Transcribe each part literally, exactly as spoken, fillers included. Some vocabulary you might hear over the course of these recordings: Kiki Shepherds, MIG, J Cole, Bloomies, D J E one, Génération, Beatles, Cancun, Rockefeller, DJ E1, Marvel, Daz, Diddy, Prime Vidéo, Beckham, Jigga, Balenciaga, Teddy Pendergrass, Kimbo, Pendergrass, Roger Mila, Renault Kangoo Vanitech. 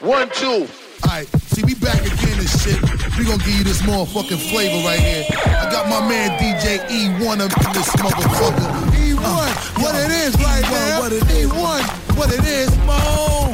One, two. Alright, see, we back again and shit. We gonna give you this motherfucking flavor right here. I got my man D J E one up in this motherfucker. E one, uh, what, yo, it is E one, right now. What it is, E one, what it is, mo.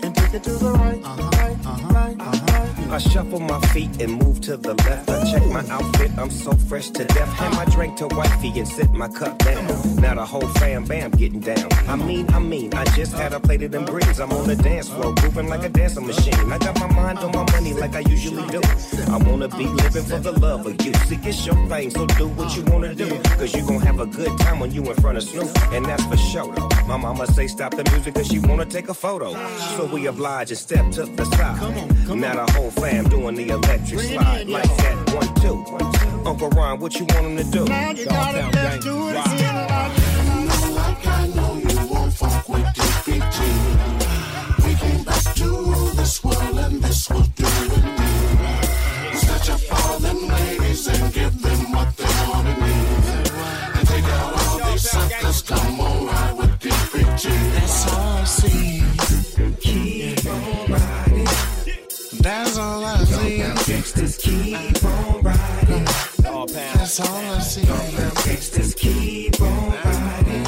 Take it to the right, uh-huh, right, uh-huh, right, uh-huh, right. I shuffle my feet and move to the left. I check my outfit, I'm so fresh to death. Hand my drink to wifey and sit my cup down. Now the whole fam bam getting down. I mean, I mean, I just had a plate of them greens. I'm on the dance floor, moving like a dancing machine. I got my mind on my money like I usually do. I wanna be living for the love of you. See, it's your thing, so do what you wanna do. Cause you gon' have a good time when you in front of Snoop. And that's for sure though. My mama say stop the music cause she wanna take a photo. So we oblige and step to the side. Come on, come now the whole fam doing the electric slide. Like that, one, two. One, two. Uncle Ron, what you want him to do? Now you gotta let's do it again. You know, like I know you won't fuck with this bitch. We came back to rule this world and this will do it me. Set up all them ladies and give them what they want to need. And take out all these suckers, come on, ride with this bitch. That's all I see. Keep on riding. That's all I see. Gangsters keep on riding. That's all I see. Gangsters keep on riding.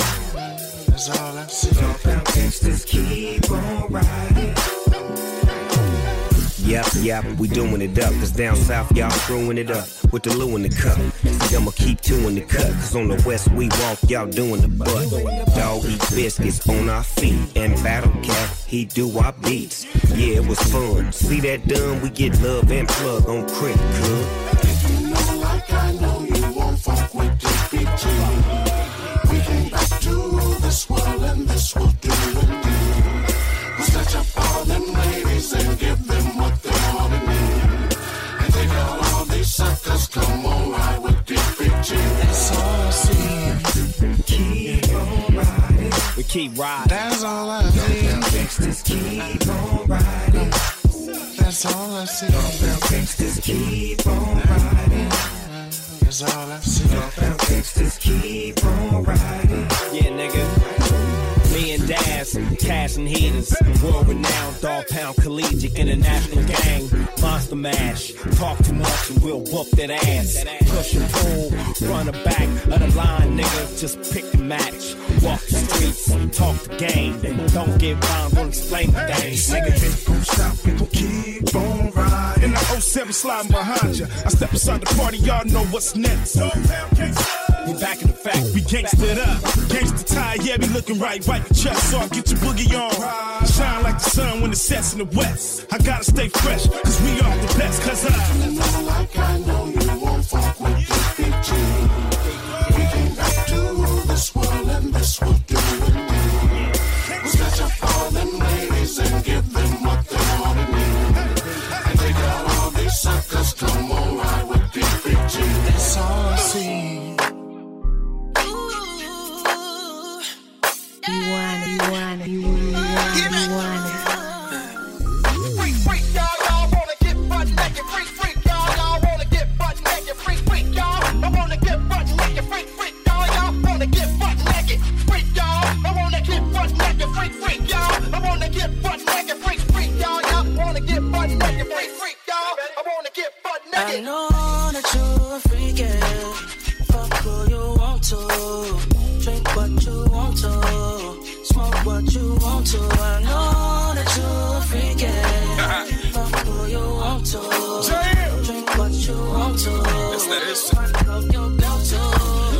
That's all I see. Gangsters keep on riding. Yep, yep, we doing it up. Cause down south, y'all screwing it up. With the loo in the cup. See, I'ma keep two in the cut. Cause on the west, we walk, y'all doing the butt. Dog eat biscuits on our feet. And battle cat, he do our beats. Yeah, it was fun. See that done, we get love and plug on crit, cool. If you know like I know, you won't fuck with this bitch. We came back to rule this world and this will do it. Set up all them ladies and give them what they want to need. And take out all these suckers, come on, ride with this bitch. That's all I see. Keep on riding. We keep riding. That's all I see. Don't gangsters keep on riding. That's all I see. Don't gangsters keep on riding. That's all I see. Don't gangsters keep on riding. Yeah, nigga. Me and Daz, Cash and Heaters, world-renowned, Dogg Pound, collegiate, international gang, monster mash, talk too much and we'll whoop that ass, push and pull, run the back of the line, nigga, just pick the match, walk the streets, talk the game, they don't get wrong, won't explain the things, nigga. It don't stop, it don't keep on riding, in the oh seven sliding behind ya, I step inside the party, y'all know what's next. We back in the fact, we gangstered up, gangster tie, yeah, we looking right, right with chest, so I get your boogie on, shine like the sun when it sets in the west, I gotta stay fresh, cause we are the best, cause I know like I know you won't fuck with this bitch, we came back to rule this world and this will do it me, we'll snatch up all them ladies and give them what they want to need, and they got all these suckers, come on, ride with this bitch, that's all I see. You want it, you want it, you want it, you want it. Freak, freak, y'all, y'all wanna get butt naked. Freak, freak, y'all, y'all wanna get butt naked. Freak, freak, y'all, I wanna get butt naked. Freak, freak, y'all, y'all wanna get butt naked. Freak, y'all, I wanna get butt naked. Freak, freak, y'all, I wanna get butt naked. Freak, freak, y'all, y'all wanna get butt naked. Freak, freak, y'all, I wanna get butt naked. I know that you're a freak, yeah. Fuck who you want to. Drink what you want to, smoke what you want to. I know that you're a freak, yeah. Fuck who you want to, drink what you want to. That's that is.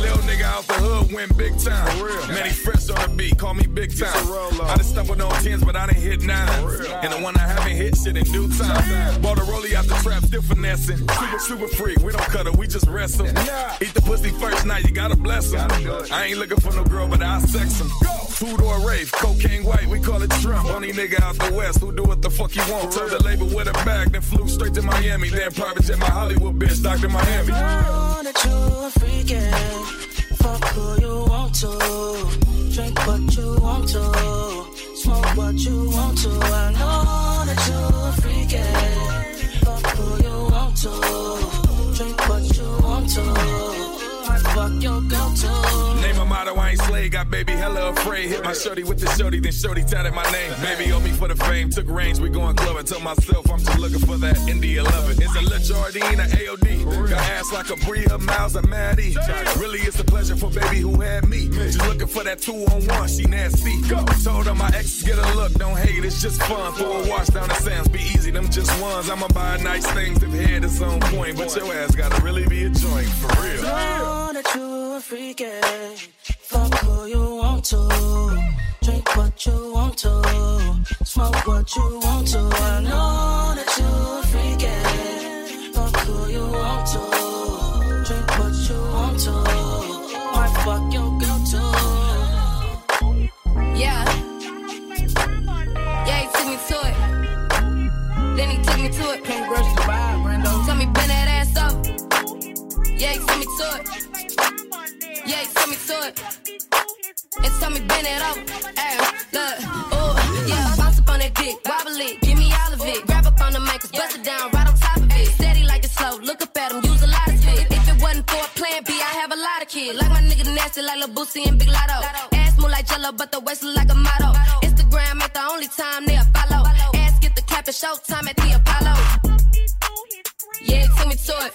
Little nigga out the hood went big time. Many fresh on the beat, call me big time. I just stumbled on tens, but I didn't hit nines. And the one I haven't hit shit in due time. Bought a rollie out the trap, still finessing. Super, super freak, we don't cut her, we just wrestle. Eat the pussy first night, you gotta bless her. I ain't looking for no girl, but I sex him. Food or rave, cocaine white, we call it shrimp. Only nigga out the west who do what the fuck he want. Told the label with a bag, then flew straight to Miami. Then private jet my Hollywood bitch, Doctor Miami. I know that you're a freak, yeah. Fuck who you want to. Drink what you want to. Smoke what you want to. I know that you're a freak, yeah. Fuck who you want to. Drink what you want to. Fuck your girl too. Name a motto, I ain't slay. Got baby hella afraid. Hit my shorty with the shorty, then shorty tatted my name. Baby owe me for the fame. Took range, we going clubbing. Tell myself I'm just looking for that India loving. It's a look Jardine or A O D. Got ass like a Bria, Miles, or Maddie. Really, it's a pleasure for baby who had me. She's looking for that two-on-one, she nasty. Told her my exes get a look, don't hate, it's just fun. For a wash down the Sam's, be easy, them just ones. I'ma buy nice things if head is on point. But your ass gotta really be a joint, for real. Know that you a freakin'. Fuck who you want to. Drink what you want to. Smoke what you want to. I know that you a freakin'. Fuck who you want to. Drink what you want to. Why fuck your girl too? Yeah. Yeah, he took me to it. Then he took me to it. Can't rush the vibe, Brando. Tell me, bend that ass up. Yeah, he took me to it. Yeah, he took me to it. And tell me, bend it up. Ay, look, ooh, yeah. Bounce up on that dick, wobble it, give me all of it. Grab up on the mic, bust it down, right on top of it. Steady like it's slow, look up at him, use a lot of spit. If it wasn't for a plan B, I have a lot of kids. Like my nigga nasty, like Lil Boosie and Big Lotto. Ass move like Jello, but the waist look like a motto. Instagram ain't the only time they'll follow. Ass get the clap, it's showtime at the Apollo. Yeah, he took me to it.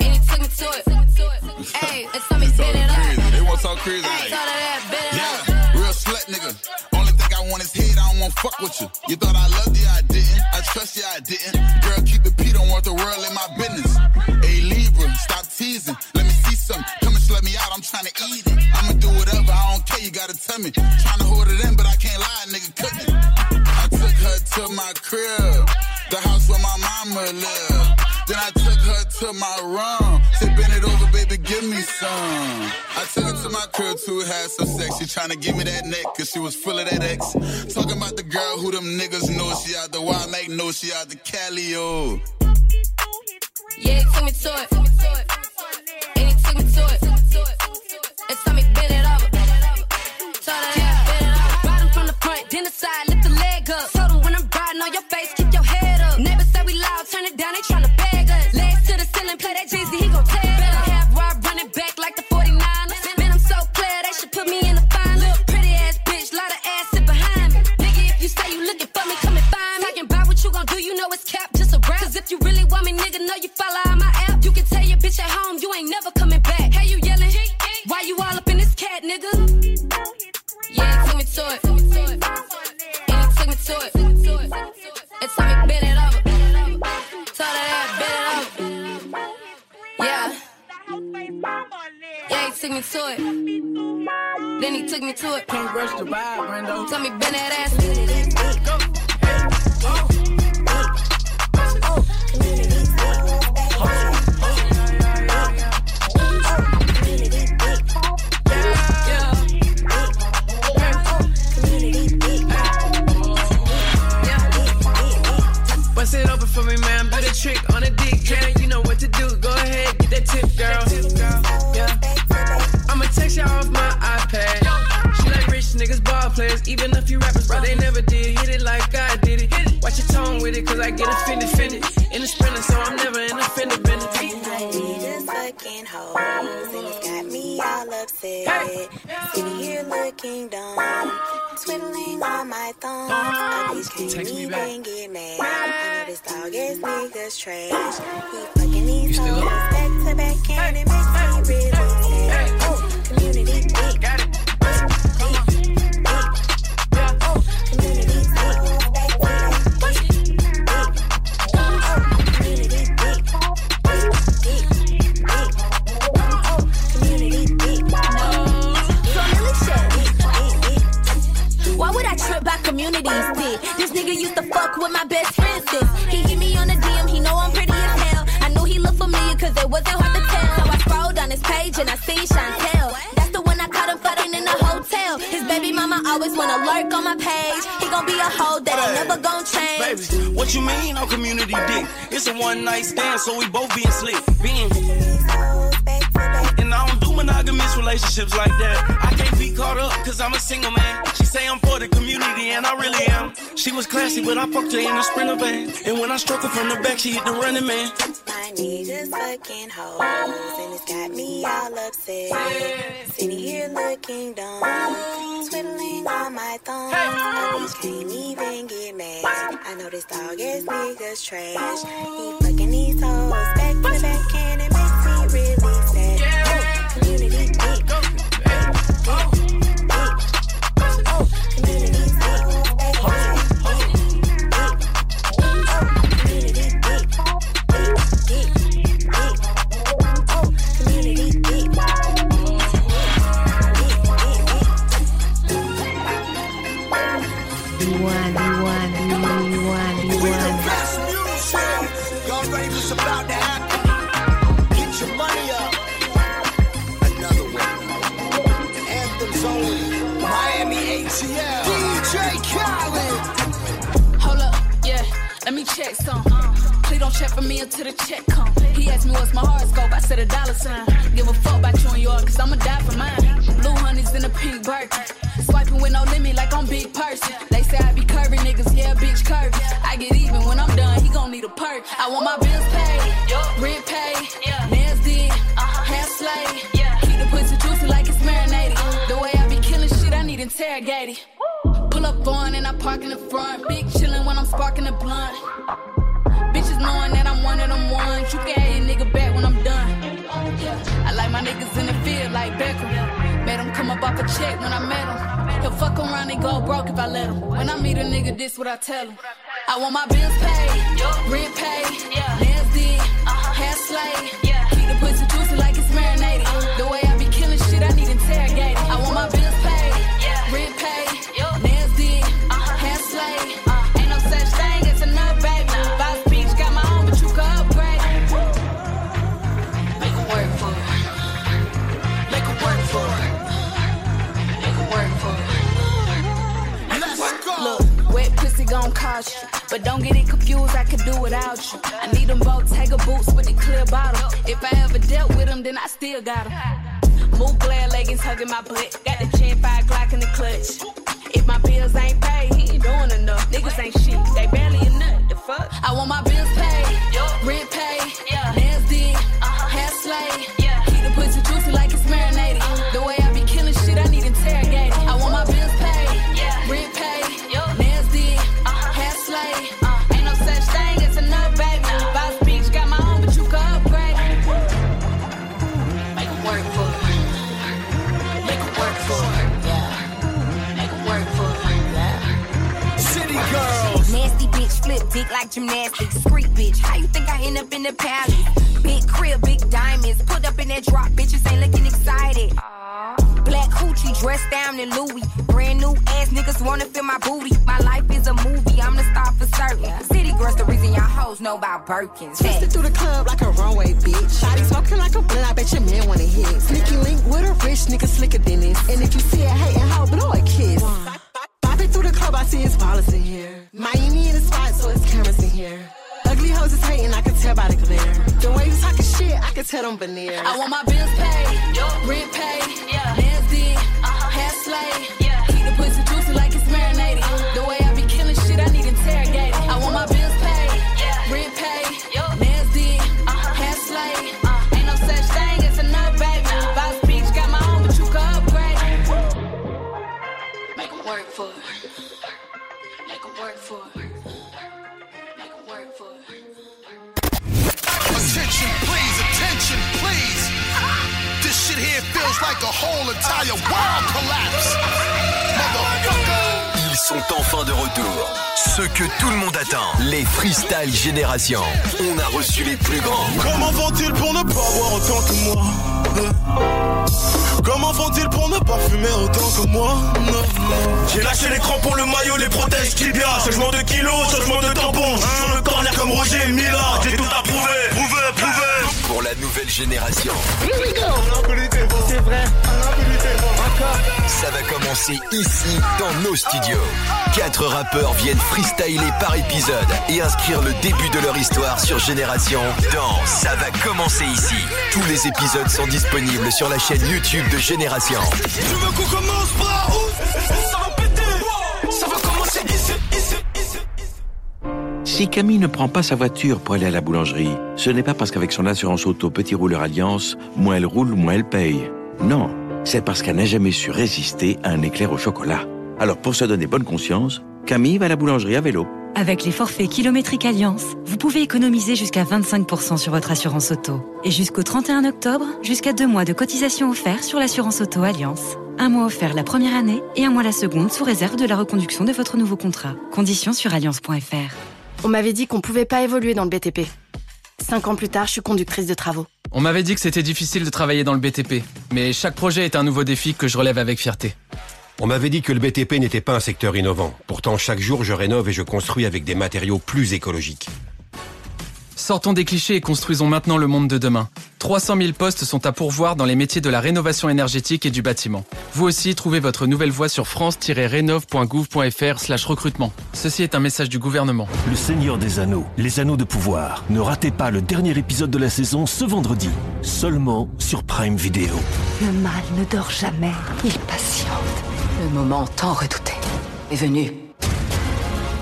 And he took me to it. Ayy, and tell me, spin it up. So crazy, like, yeah, real slut nigga. Only thing I want is head. I don't want fuck with you. You thought I loved you, I didn't. I trust you, I didn't. Girl, keep it P. Don't want the world in my business. Hey Libra, stop teasing. Let me see something. Come and slut me out. I'm trying to eat it. I'ma do whatever. I don't care. You gotta tell me. Trying to hold it in, but I can't lie, nigga. Cook it. I took her to my crib, the house where my mama lived. Then I took her to my room. Said, bend it over, baby, give me some. I took her to my crib to have some sex. She tryna give me that neck, cause she was full of that ex. Talking about the girl who them niggas know. She out the wild, make know she out the Cali, oh. Yeah, he took me to it. And he took me to it. And told me, bend it over. Told her that, bend it over. Ride him from the front, then the side, lift the leg up. Told him when I'm riding on your face, keep your head up. Neighbors say we loud, turn it down, they tryna. Play that Jeezy, he gon' tear it up. Half wide running back like the forty-niners. Man, I'm so player, they should put me in the final. Pretty ass bitch, lot of ass sit behind me. Nigga, if you say you looking for me, come and find me. Talking about what you gon' do, you know it's cap, just a rap. Cause if you really want me, nigga, know you follow on my app. You can tell your bitch at home, you ain't never coming back. Hey, you yelling, why you all up in this cat, nigga? Yeah, he took me to it. And he took me to it. And told me, bend it over. Told her that, bend it over. Yeah, yeah, he took me to it. Then he took me to it. Can't rush the vibe, Brando. Tell me, bend that ass. Yeah. Bust it open for me, man. Do the trick on the dick, yeah. You know what to do. Go ahead. That tip, girl. Yeah. I'ma text y'all off my iPad. She like rich niggas, ball players, even a few rappers, but they never did. Hit it like I did it. Watch your tone with it, cause I get offended, offended. In the sprinter, so I'm never in a fender bender. Seems like we just fucking hoes, and it's got me all upset. Hey. Sitting here looking dumb, twiddling on my thumbs. I just can't even get mad. I know this dog is niggas trash. He fucking these hoes. The back end, it makes me really sad. Oh, community big. Got it. Come on. Yeah. Oh, community big. Oh, community big. Oh, community big. Oh, community big. Why would I trip by community's dick? This nigga used to fuck with my best friend sis. He hit me on the D M, he know I'm pretty as hell. He looked familiar cause it wasn't hard to tell. So I scrolled on his page and I seen Chantel. That's the one I caught him fucking in the hotel. His baby mama always wanna lurk on my page. He gon' be a hoe that ain't never gon' change. Baby, what you mean on community dick? It's a one night stand so we both being slick. Being And I don't do monogamous relationships like that. I can't be caught up cause I'm a single man. She say I'm for the community and I really am. She was classy but I fucked her in a sprinter van. And when I struck her from the back she hit the running man. me just fucking hoes, and it's got me all upset. Sitting here looking dumb, twiddling on my thumbs. I bitch can't even get mad. I know this dog ass nigga's trash. He fucking these hoes back to back, and it makes me really sad. Oh, community dick, dick, dick, dick. Oh, community dick, back to back. About to happen. Get your money up. Another way. Anthems only. Miami A T L. D J Khaled. Hold up, yeah. Let me check some. Please don't check for me until the check come. He asked me what's my horoscope. I said a dollar sign. Give a fuck about you and yours, cause I'ma die for mine. Blue honey's in a pink Birkin. Swiping with no limit like I'm big person. They say I be curvy, niggas, yeah, bitch curvy. I get even when I'm done, he gon' need a perk. I want my bills paid, rent paid, nails did, half slayed. Keep the pussy juicy like it's marinated. The way I be killing shit, I need interrogated. Pull up on and I park in the front. Big chillin' when I'm sparking the blunt. Bitches knowing that I'm one of them ones. You can have your nigga back when I'm done. I like my niggas in the field like Beckham. Made him come up off a check when I met him. He'll fuck around and go broke if I let him. When I meet a nigga, this what I tell him. I want my bills paid, rent paid, nails did, hair slayed. Keep the pussy juicy like it's marinated. The way I be killing shit, I need interrogated. I want my bills paid, rent paid, nails did, hair slayed. Ain't no such thing as a nut, baby. Boss Beach got my own, but you can upgrade. Make it work for it. Make it work for it. Look, wet pussy gon' cost you, but don't get it confused, I could do without you. I need them Bottega boots with the clear bottle. If I ever dealt with them, then I still got them. Mood glare leggings hugging my butt. Got the chin five Glock in the clutch. If my bills ain't paid, he ain't doing enough. Niggas ain't shit, they barely a nut, the fuck? I want my bills paid, rent paid, nails did, hair slayed. Keep the pussy juicy like it's marinated. The way I be killing shit, I need interrogated. I want my bills paid, rent paid, nails did, hair slayed. Ain't no such thing as a nut, baby. Boss Beach got my own, but you can upgrade. Make it work for it. Make it work for it. Yeah. Make it work for it. Yeah. City girls. Nasty bitch, flip dick like gymnastics. Street bitch, how you think I end up in the palace? Big crib, big diamonds, put up in that drop. Bitches ain't looking excited. Black coochie dressed down in Louis. Brand new ass niggas wanna feel my booty. My life is a movie, I'm the star for certain. City girls, the reason y'all hoes know about Birkins. Twisted through the club like a runway, bitch. Body smoking like a blunt, I bet your man wanna hit. Sneaky link with a rich nigga slicker than this. And if you see a hatin' hoe, blow a kiss. Bopping through the club, I see his ballers in here. Miami in the spot, so it's cameras in here. Ugly hoes is hating, I can tell by the glare. The way you talking shit, I can tell them veneers. I want my bills paid, rent paid, nails did, hair slayed. Keep the pussy juicy like it's marinated. The way I be killing shit, I need interrogated. I want my bills paid, rent paid, nails did, hair slayed. Ain't no such thing as a nut, baby. Boss Beach got my own, but you can upgrade. Make it work for it. Make it work for it. Attention, please, attention, please. This shit here feels like a whole entire world collapse. Motherfucker. Ils sont enfin de retour. Ce que tout le monde attend. Les Freestyle Génération. On a reçu les plus grands. Comment font-ils pour ne pas boire autant que moi? Comment font-ils pour ne pas fumer autant que moi? J'ai lâché les crampons, le maillot, les protèges, tibia. Changement de kilos, changement de tampons. Sur le corner comme Roger Mila. J'ai tout approuvé, prouvé, prouvé. Pour la nouvelle génération. C'est vrai. Ça va commencer ici, dans nos studios. Quatre rappeurs viennent freestyler par épisode et inscrire le début de leur histoire sur Génération dans Ça va commencer ici. Tous les épisodes sont disponibles sur la chaîne YouTube de Génération. Tu veux qu'on commence par où? Ça va péter. Ça va commencer ici, ici, ici, ici. Si Camille ne prend pas sa voiture pour aller à la boulangerie, ce n'est pas parce qu'avec son assurance auto petit rouleur Allianz, moins elle roule, moins elle paye. Non, c'est parce qu'elle n'a jamais su résister à un éclair au chocolat. Alors pour se donner bonne conscience, Camille va à la boulangerie à vélo. Avec les forfaits kilométriques Allianz, vous pouvez économiser jusqu'à vingt-cinq pour cent sur votre assurance auto. Et jusqu'au trente et un octobre, jusqu'à deux mois de cotisation offerts sur l'assurance auto Allianz. Un mois offert la première année et un mois la seconde sous réserve de la reconduction de votre nouveau contrat. Conditions sur allianz point fr. On m'avait dit qu'on pouvait pas évoluer dans le B T P. Cinq ans plus tard, je suis conductrice de travaux. On m'avait dit que c'était difficile de travailler dans le B T P, mais chaque projet est un nouveau défi que je relève avec fierté. On m'avait dit que le B T P n'était pas un secteur innovant. Pourtant, chaque jour, je rénove et je construis avec des matériaux plus écologiques. Sortons des clichés et construisons maintenant le monde de demain. trois cent mille postes sont à pourvoir dans les métiers de la rénovation énergétique et du bâtiment. Vous aussi, trouvez votre nouvelle voie sur france tiret rénov point gouv point fr slash recrutement. Ceci est un message du gouvernement. Le Seigneur des Anneaux, les Anneaux de Pouvoir. Ne ratez pas le dernier épisode de la saison ce vendredi. Seulement sur Prime Vidéo. Le mal ne dort jamais, il patiente. Le moment tant redouté est venu.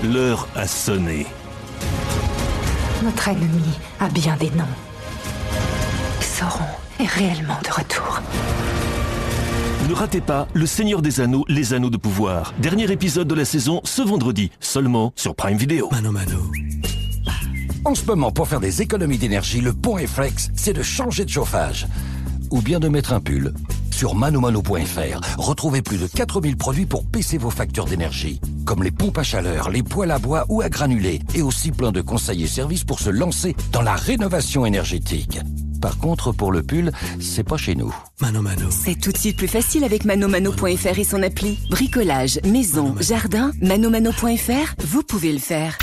L'heure a sonné. Notre ennemi a bien des noms. Sauron est réellement de retour. Ne ratez pas Le Seigneur des Anneaux, les Anneaux de Pouvoir. Dernier épisode de la saison ce vendredi, seulement sur Prime Vidéo. ManoMano. En ce moment, pour faire des économies d'énergie, le bon réflexe, c'est de changer de chauffage. Ou bien de mettre un pull. Sur mano mano point fr, retrouvez plus de quatre mille produits pour baisser vos factures d'énergie. Comme les pompes à chaleur, les poêles à bois ou à granulés. Et aussi plein de conseils et services pour se lancer dans la rénovation énergétique. Par contre, pour le pull, c'est pas chez nous. ManoMano. C'est tout de suite plus facile avec mano mano point fr et son appli. Bricolage, maison, Mano Mano. Jardin, mano mano point fr, vous pouvez le faire.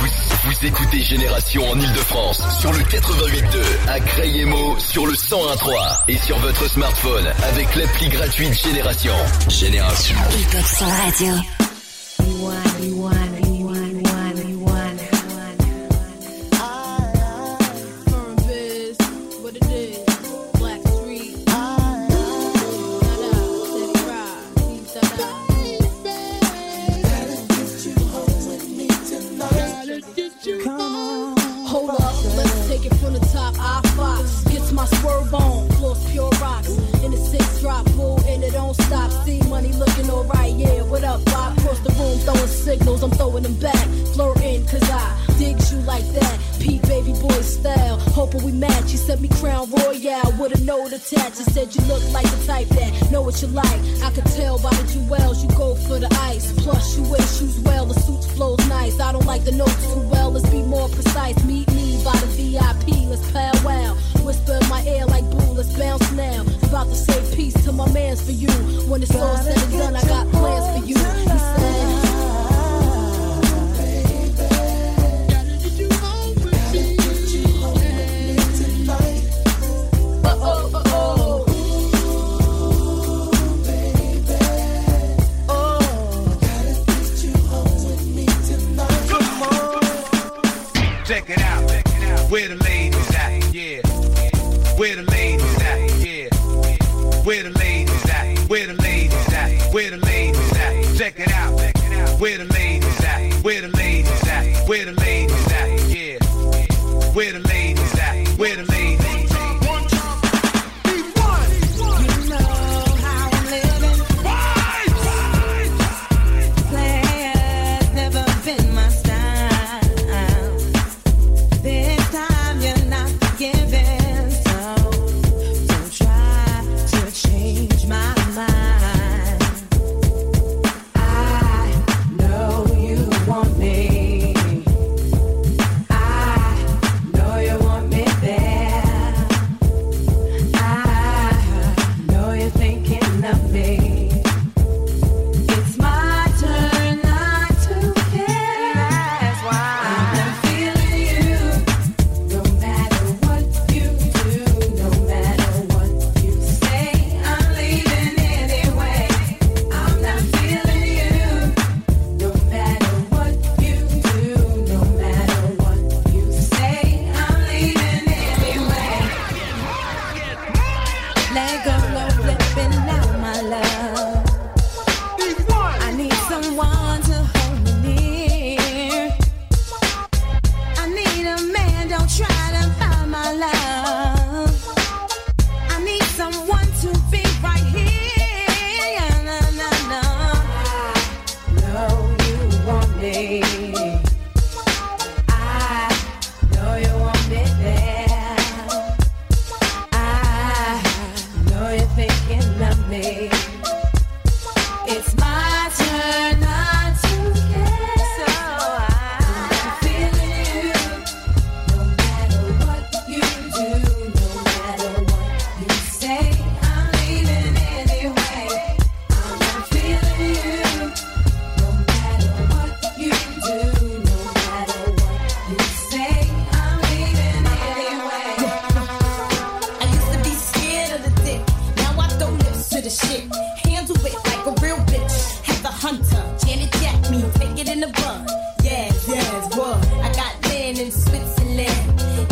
Vous, vous écoutez Génération en Ile-de-France sur le quatre-vingt-huit point deux, à Creil-et-Meaux sur le cent un point trois et sur votre smartphone avec l'appli gratuite Génération. Génération. Hip-hop sans radio. My swerve on, floss pure rocks. In the six drop, boo, and it don't stop. See money looking alright, yeah, what up, Bob? Cross the room, throwing signals, I'm throwing them back. Flirting, cause I dig you like that. Pete, baby boy style, hoping we match. You sent me crown royale, with a note attached. You said you look like the type that know what you like. I could tell by the jewels, you go for the ice. Plus, you wear shoes well, the suit flows nice. I don't like the notes too well, let's be more precise. Meet me by the V I P, let's powwow. Whisper in my ear like boo, let's bounce now. About to say peace to my mans for you. When it's all said and done, I got plans for you. He said. Check it out, where the ladies at, yeah, where the ladies at, yeah, where the ladies at, where the ladies at, where the ladies at, check it out, where the ladies at, where the ladies at, where the ladies at, yeah, where the ladies at, where the ladies at. Switzerland.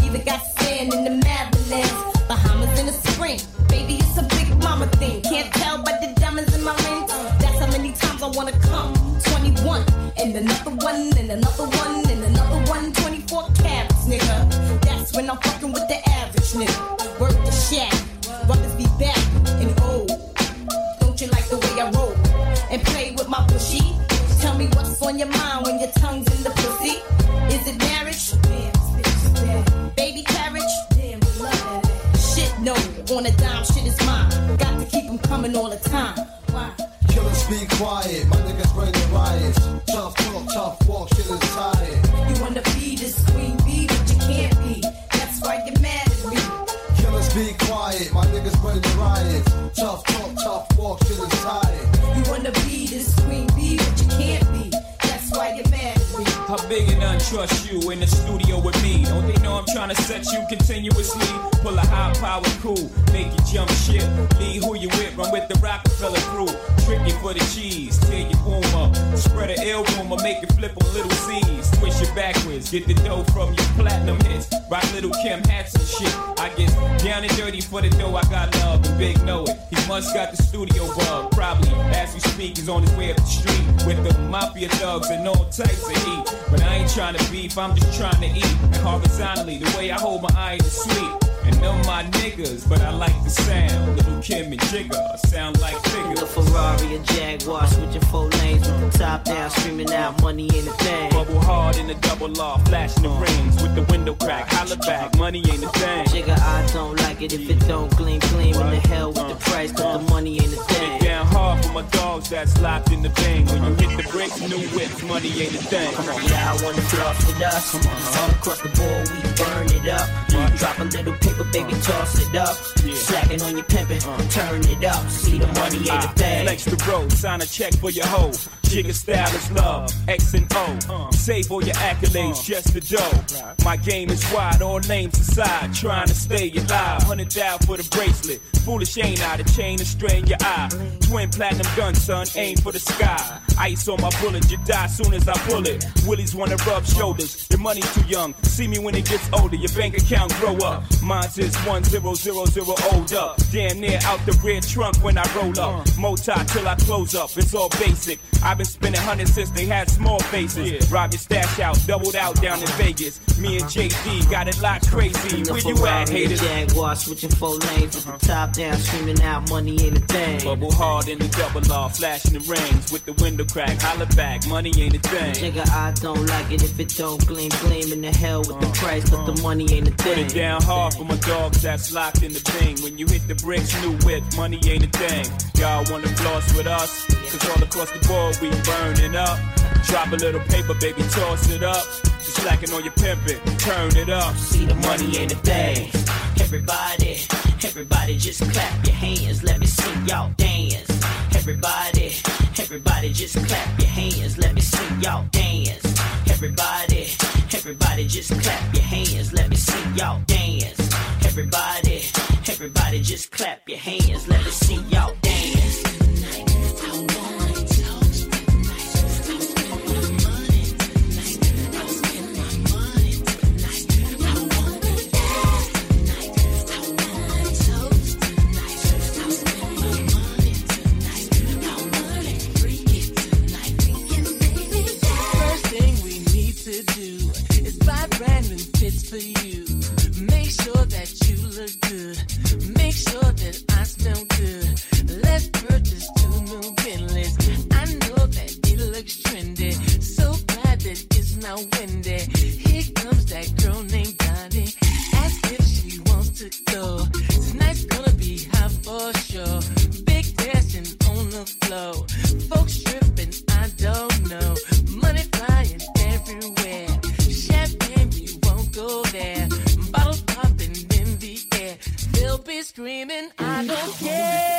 Even got sand in the Marylands. Bahamas in the spring. Baby, it's a big mama thing. Can't tell by the diamonds in my ring. That's how many times I wanna come. twenty-one and another one and another one and another one. twenty-four carats, nigga. That's when I'm fucking with the average nigga. Work the shack. Brothers be back and old. Don't you like the way I roll? And play with my pushy. Tell me what's on your mind when your tongue's in the pussy. Is it marriage? Baby carriage? Shit no, on a dime shit is mine. Got to keep them coming all the time. Why? Killers be quiet, my niggas bring the riots. Tough talk, tough walk, killers tired. You wanna be this queen bee, but you can't be. That's why you're mad at me. Killers be quiet, my niggas bring the riots. Tough talk, tough walk, killers tired. You wanna be this queen bee, but you can't be. That's why you're mad at me. How big and untrust you in the studio with me? Don't they know I'm trying to set you continuously? Pull a high power cool, make you jump shit. Lead who you with, run with the Rockefeller crew. Trick you for the cheese, tear your boom up. Spread an ill rumor, make it flip on little C's. Twist it backwards, get the dough from your platinum hits. Rock Little Kim hats and shit. I get down and dirty for the dough, I got love. The big know it, he must got the studio bug. Probably, as we speak, he's on his way up the street. With the mafia thugs and all types of heat. But I ain't trying to beef, I'm just trying to eat. And horizontally, the way I hold my eye is sweet. And them my niggas, but I like the sound. Little Kim and Jigga sound like figures. A Ferrari, a Jaguar, switching four lanes with the top down, screaming out money in the thing. Bubble hard in the double R, flashing the rings with the window crack. Holla back, money ain't a thing. Jigga, I don't like it if it don't gleam, gleam. What the hell with the price, cause the money ain't a thing. Get down hard for my dogs that's locked in the bang. When you hit the brakes, new whips, money ain't a thing. Come on, y'all wanna bluff with us? Come on, all across the board, we burn it up. Drop a little pick. But baby, uh, toss it up. Yeah. Slacking on your pimpin', uh, turn it up. See the money ain't a thing. Flex the road, sign a check for your hoe. Jigga style is love, X and O. Uh, Save all your accolades, uh, just the dough. Right. My game is wide, all names aside. Trying to stay alive, hundred down for the bracelet. Foolish ain't I, the chain to strain your eye. Twin platinum gun, son, aim for the sky. Ice on my bullet, you die soon as I pull it. Willies wanna rub shoulders, your money's too young. See me when it gets older, your bank account grow up. My is one zero zero zero old up. Damn near out the rear trunk when I roll up. Motai till I close up, it's all basic. I've been spending hundreds since they had small faces. Rob your stash out, doubled out down in Vegas. Me and J D got it locked crazy. Where you at, haters? Jaguar switching four lanes with the top down, screaming out money ain't a thing. Bubble hard in the double R, flashing the rings with the window crack. Holla back, money ain't a thing. Nigga, I don't like it if it don't gleam, gleam. In the hell with the price, but the money ain't a thing. Put it down hard for my dogs that's locked in the thing. When you hit the bricks, new whip, money ain't a thing. Y'all wanna floss with us? Cause all across the board we burning up. Drop a little paper, baby, toss it up. Just slacking on your pimpin', turn it up. See the money ain't a thing. Everybody, everybody just clap your hands. Let me see y'all dance. Everybody, everybody just clap your hands. Let me see y'all dance. Everybody, everybody just clap your hands. Let me see y'all dance. Everybody, everybody just clap your hands. Let me see y'all dance. For you, make sure that you look good, make sure that I smell good, let's purchase two new Bentleys, I know that it looks trendy, so glad that it's not windy, here comes that girl named Donnie, ask if she wants to go, tonight's gonna be hot for sure, big dancing on the floor, folks tripping, I don't know, money flying everywhere, champagne we go there, bottles popping in the air. They'll be screaming, I don't care.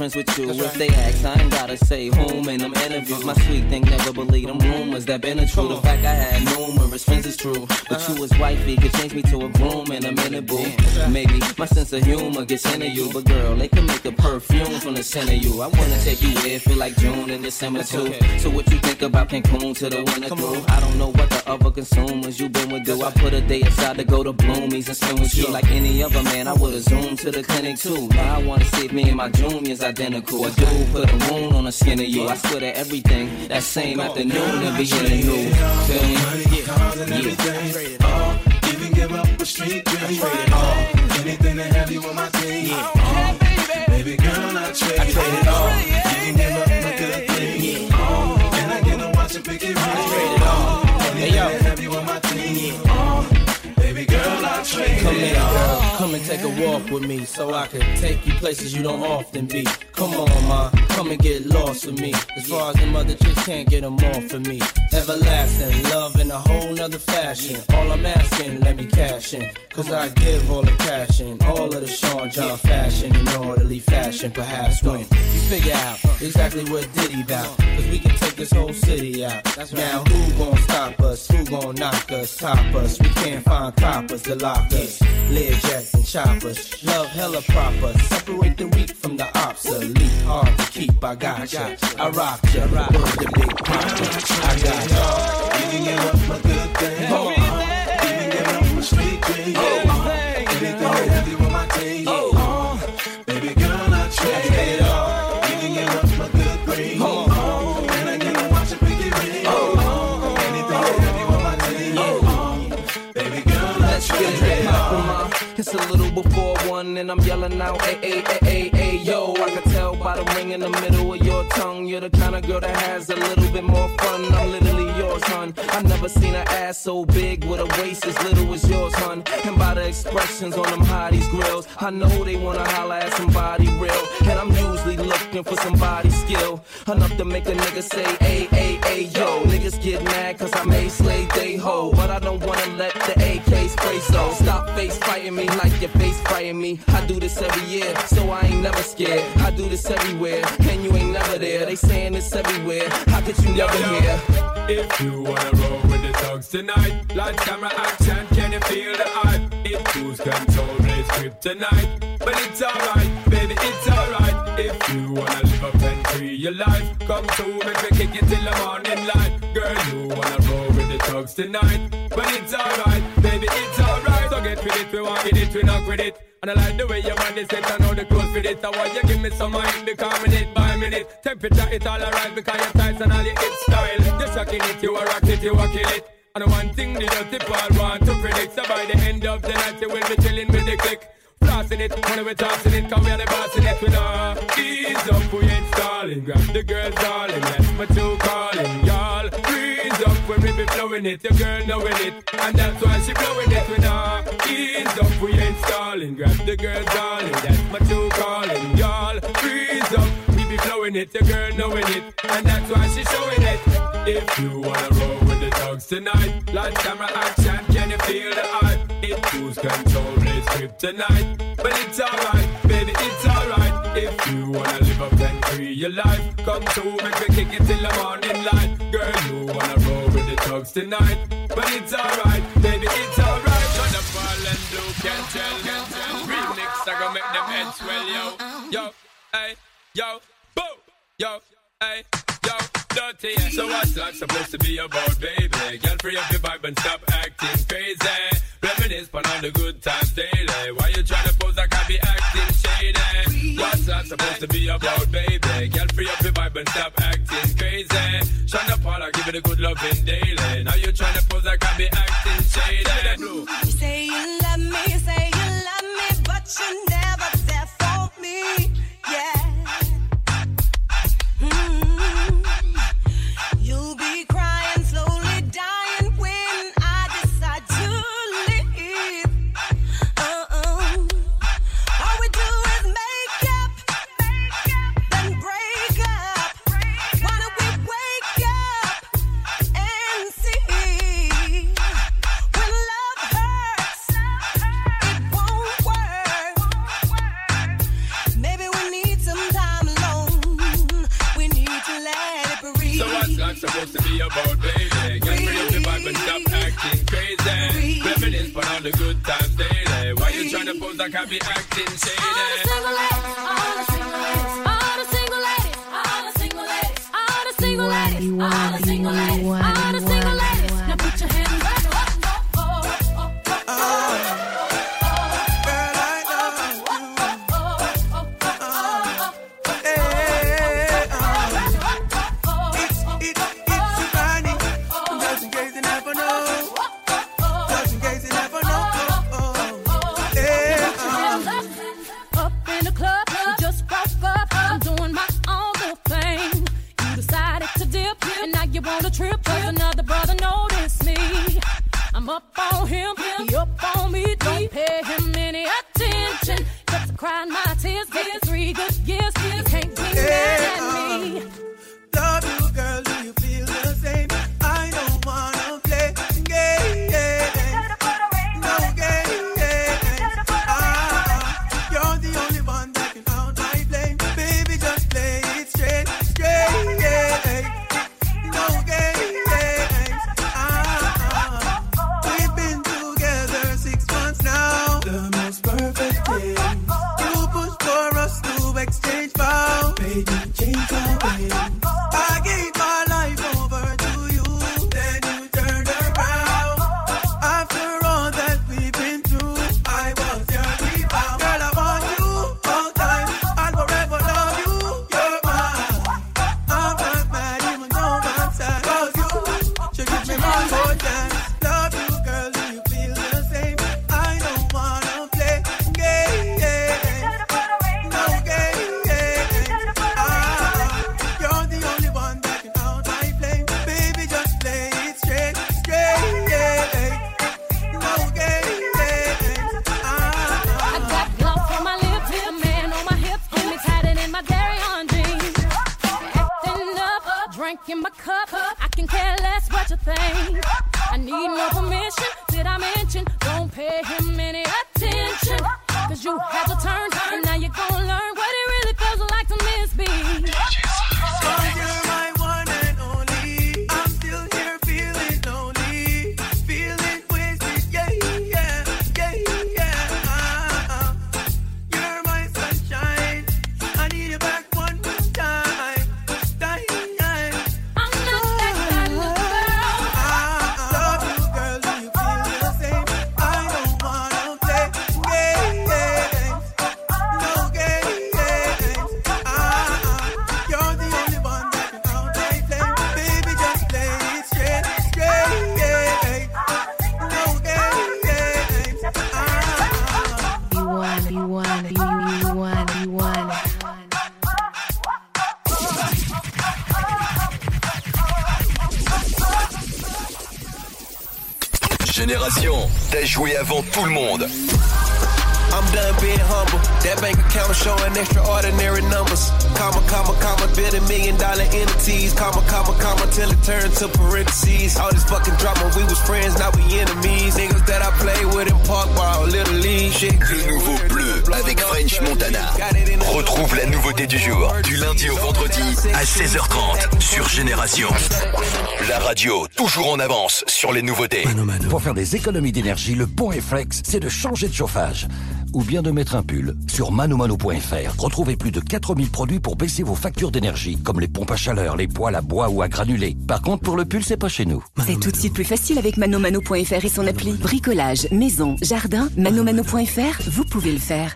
With you. Right. If they ask, I ain't gotta say whom in them interviews. My sweet thing never believed them rumors that been a true. The fact I had numerous friends is true, but you was wifey could change me to a groom in a minute, boo. Maybe my sense of humor gets into you, but girl, they can make a perfume from the center of you. I wanna take you there, feel like June and December too. Okay. So what you think about Cancun to the winter through? I don't know what the other consumers you been with do. I put a day aside to go to Bloomies and spend with you. Like any other man, I would've zoomed to the clinic too. Now I wanna see if me and my juniors identical. A dude put a wound on the skin of you. I swear to everything, that same afternoon and be in the new. Feel me? Yeah, yeah. Oh, even give up a street dream. Oh, anything to have you on my team. Yeah. Oh, baby girl, I trade it all. Even give up a good thing. Yeah. Oh, and I get to watch you pick it right. Oh, anything to have you on my team. Yeah. Oh, come in, girl. Come and take a walk with me, so I can take you places you don't often be. Come on, ma, come and get lost with me. As far as the mother chicks can't get them off of me. Everlasting love in a whole nother fashion. All I'm asking, let me cash in, cause I give all the passion, all of the Sean John fashion in orderly fashion. Perhaps when you figure out exactly what Diddy about, cause we can take this whole city out. Now who gon' stop us? Who gon' knock us? Top us? We can't find coppers to lock us. Lear Jackson choppers, love hella proper. Separate the weak from the obsolete. Hard to keep, I got ya. I rock ya, rock the big proper. I got ya. Even give up a good thing. Oh, even give up a street thing. Oh, anything to have you on my team. Oh, baby girl, I trade it all. Even give up a good green. Oh, and I get to watch it pick it red. Oh, anything to have you on my team. Oh, baby girl, I trade it all. It's a little before one and I'm yelling out, ay, ay, ay, ay, ay, yo. I can tell by the ring in the middle of your tongue. You're the kind of girl that has a little bit more fun. I'm literally yours, hun. I've never seen an ass so big with a waist as little as yours, hun. And by the expressions on them hotties grills, I know they want to holler at somebody real. And I'm usually looking for somebody skill, enough to make a nigga say, ay, ay, ay, yo. Niggas get mad cause I may slay they hoe, but I don't want to let the A K spray, so stop face fighting me like your face frying me. I do this every year, so I ain't never scared. I do this everywhere, and you ain't never there. They saying this everywhere, how could you never hear? If you wanna roll with the dogs tonight, lights, camera, action, can you feel the hype? It tools control, race grip tonight, but it's alright, baby, it's alright. If you wanna live up and free your life, come to me, we kick it till the morning light. Girl, you wanna roll with the dogs tonight, but it's alright, baby, it's alright. So get with it, we want it. We knock with it, and I like the way your body sits and how the clothes fit it. I want you give me some mind, become minute by minute. Temperature it's all alright because your tights and all your hip style. You're shocking it, you are rocking it, you are killing it. And one thing the dirty Paul want to predict, so by the end of the night you will be chilling with the click. Flossing it, when we're tossing it, come we are the boss in it. We know ease up, we ain't stalling. Grab the girls all in, that's my two calling, y'all. Up when we be blowing it, your girl knowing it, and that's why she blowing it. We nah ease up, we ain't stalling. Grab the girl, darling, that's my two calling, y'all. Freeze up, we be blowing it, your girl knowing it, and that's why she showing it. If you wanna roll with the dogs tonight, light camera action, can you feel the hype? It who's control race grip tonight, but it's alright, baby, it's alright. If you wanna live up and free your life, come to me, we kick it till the morning light. Girl, you wanna roll with the dogs tonight, but it's alright, baby, it's alright. Gonna fall and do can't tell you. Remix, I gonna make them heads swell, yo. Yo, ay, yo, boo, yo, ay, yo, dirty. So what's that supposed to be about, baby? Girl, free up your vibe and stop acting crazy. Reminisce on all the good times daily. Why you tryna pose like I be acting shady? What's that supposed to be about, baby? Girl, free up your vibe and stop acting crazy. Sean Paul, I give it a good loving daily. Now you tryna pose like I be acting shady. You say you love me, say you love me, but you never there for me. Yeah. Mm. not supposed to be about baby. Get free of the vibe and stop acting crazy. Reminisce but all the good times daily. Why you trying to pose like I be acting shady? All the single ladies, all the single ladies, all the single ladies, all the single ladies, all the single ladies, all the single ladies, all the single ladies. Now put your hands up. Jouer avant tout le monde. I'm done being humble. That bank account showing extraordinary numbers. Comma, comma, comma, building million dollar entities. Comma, comma, comma, till it turned to parentheses. All this fucking drama, we was friends, now we enemies. Niggas that I played with in park ball, little league. Le nouveau bleu avec French Montana. Retrouve la nouveauté du jour, du lundi au vendredi à seize heures trente sur Génération. La radio, toujours en avance sur les nouveautés. Mano, Mano. Pour faire des économies d'énergie, le bon réflexe, c'est de changer de chauffage. Ou bien de mettre un pull sur mano mano point f r. Retrouvez plus de quatre mille produits pour baisser vos factures d'énergie, comme les pompes à chaleur, les poêles à bois ou à granulés. Par contre, pour le pull, c'est pas chez nous. C'est tout de suite plus facile avec mano mano point f r et son appli. Bricolage, maison, jardin, mano mano point f r, vous pouvez le faire.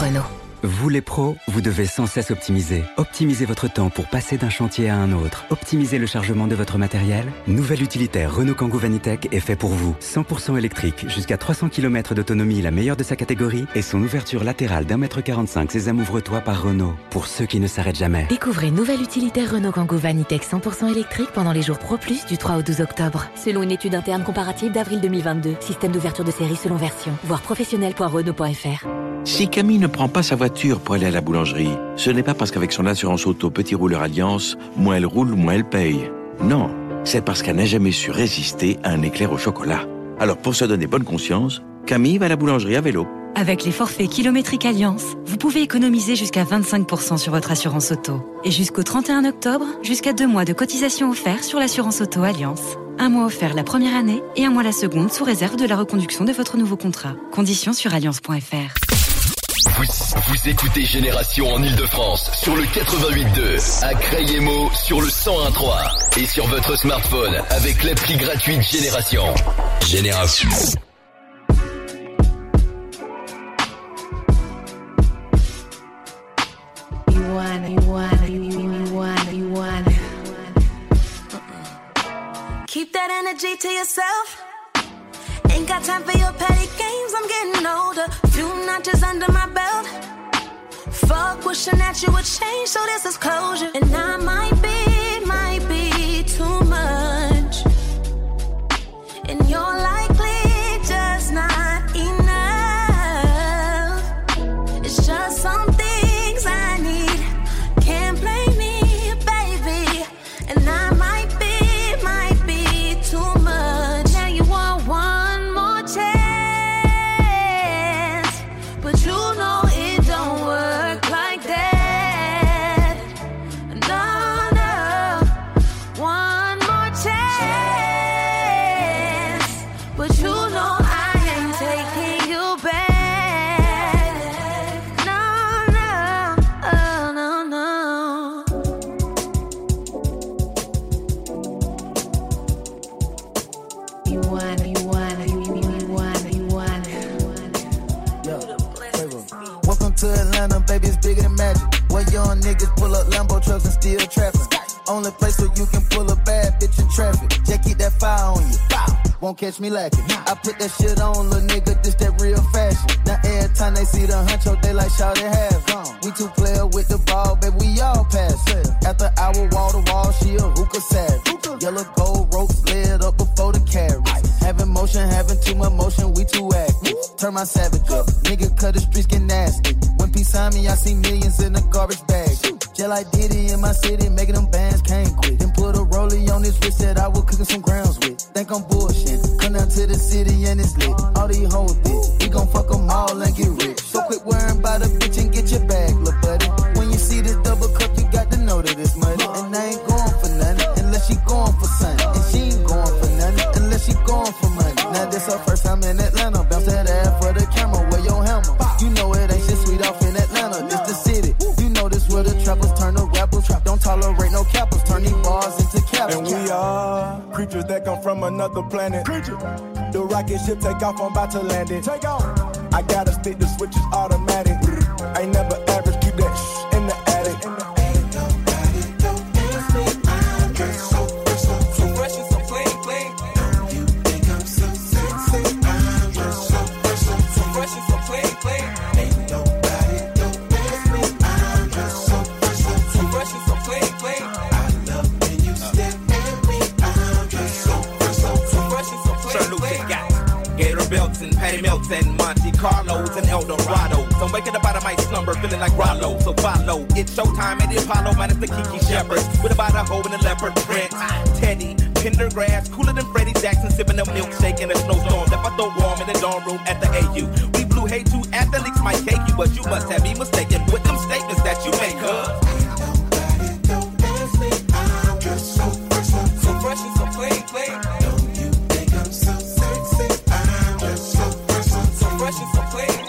Renault. Vous les pros, vous devez sans cesse optimiser. Optimisez votre temps pour passer d'un chantier à un autre. Optimisez le chargement de votre matériel. Nouvel utilitaire Renault Kangoo Vanitech est fait pour vous. cent pour cent électrique, jusqu'à trois cents kilomètres d'autonomie, la meilleure de sa catégorie, et son ouverture latérale d'un mètre quarante-cinq, sésame ouvre-toi par Renault. Pour ceux qui ne s'arrêtent jamais. Découvrez nouvel utilitaire Renault Kangoo Vanitech cent pour cent électrique pendant les jours Pro Plus du trois au douze octobre. Selon une étude interne comparative d'avril deux mille vingt-deux. Système d'ouverture de série selon version. Voir professionnel point renault point f r. Si Camille ne prend pas sa voiture pour aller à la boulangerie, ce n'est pas parce qu'avec son assurance auto petit rouleur Allianz, moins elle roule, moins elle paye. Non, c'est parce qu'elle n'a jamais su résister à un éclair au chocolat. Alors pour se donner bonne conscience, Camille va à la boulangerie à vélo. Avec les forfaits kilométriques Allianz, vous pouvez économiser jusqu'à vingt-cinq pour cent sur votre assurance auto. Et jusqu'au trente et un octobre, jusqu'à deux mois de cotisation offerts sur l'assurance auto Allianz. Un mois offert la première année et un mois la seconde sous réserve de la reconduction de votre nouveau contrat. Conditions sur allianz point f r. Vous, vous écoutez Génération en Ile-de-France sur le quatre-vingt-huit point deux, à Crayemo sur le cent un point trois et sur votre smartphone avec l'appli gratuite Génération. Génération. Keep that energy to yourself. Ain't got time for your petty games, I'm getting older. Few notches under my belt. Fuck wishing that you would change, so this is closure. And I might be, might be too much. And you're likely just not enough. It's just something. Young niggas pull up Lambo trucks and steal traffic. Only place where you can pull a bad bitch in traffic. Yeah, keep that fire on you. Bow. Won't catch me lacking. I put that shit on, little nigga, this that real fashion. Now every time they see the huncho, they like shout it half gone. We two player with the ball, baby, we all pass. After hour, wall to wall, she a hookah savage. Yellow gold ropes lit up before the carriage. Having motion, having too much motion, we too active. Turn my savage up, nigga, cut the streets get nasty. When peace on me, I see millions in a garbage bag. Just like Diddy in my city, making them bands came quick. Then put a rollie on this wrist that I was cooking some grounds with. Think I'm bullshit, come down to the city and it's lit. All these hoes bitch, we gon' fuck them all and get rich. So quit worrying about a bitch and get your bag, lil' buddy. When you see this double cup, you got to know that it's money. And I ain't going for nothing, unless she going for something. And she ain't going for nothing, unless she going for money. Now this her first time in Atlanta, bounce that ass for the camera, wear your hammer. You know it ain't shit sweet off in Atlanta, this the city. Where the trappers turn to rappers, don't tolerate no cappers, turn these bars into cappers. And we are creatures that come from another planet. Creature. The rocket ship take off, I'm about to land it. Take off. I gotta stick, the switch is automatic. Ain't never average, keep that shh in the attic. Ain't nobody don't ask me, I'm just so fresh, so, so fresh and so clean, clean. Don't you think I'm so sexy? I'm just so fresh, so, so fresh and so clean, clean. Ain't nobody. Patty Melton, Monte Carlos, and El Dorado. I'm waking up out of my slumber, feeling like Rollo. So follow, it's showtime at the Apollo, minus the Kiki Shepherds. With about a hoe and a leopard print. Teddy, Pendergrass, cooler than Freddie Jackson, sipping a milkshake in a snowstorm. That I throw warm in the dorm room at the A U. We blue hate you, athletes might take you, but you must have me mistaken with them statements that you make, huh? Ain't nobody don't ask me, I'm just so fresh, so, so fresh and so clean, clean. Don't you think I'm so sexy? So fresh and so clean, clean.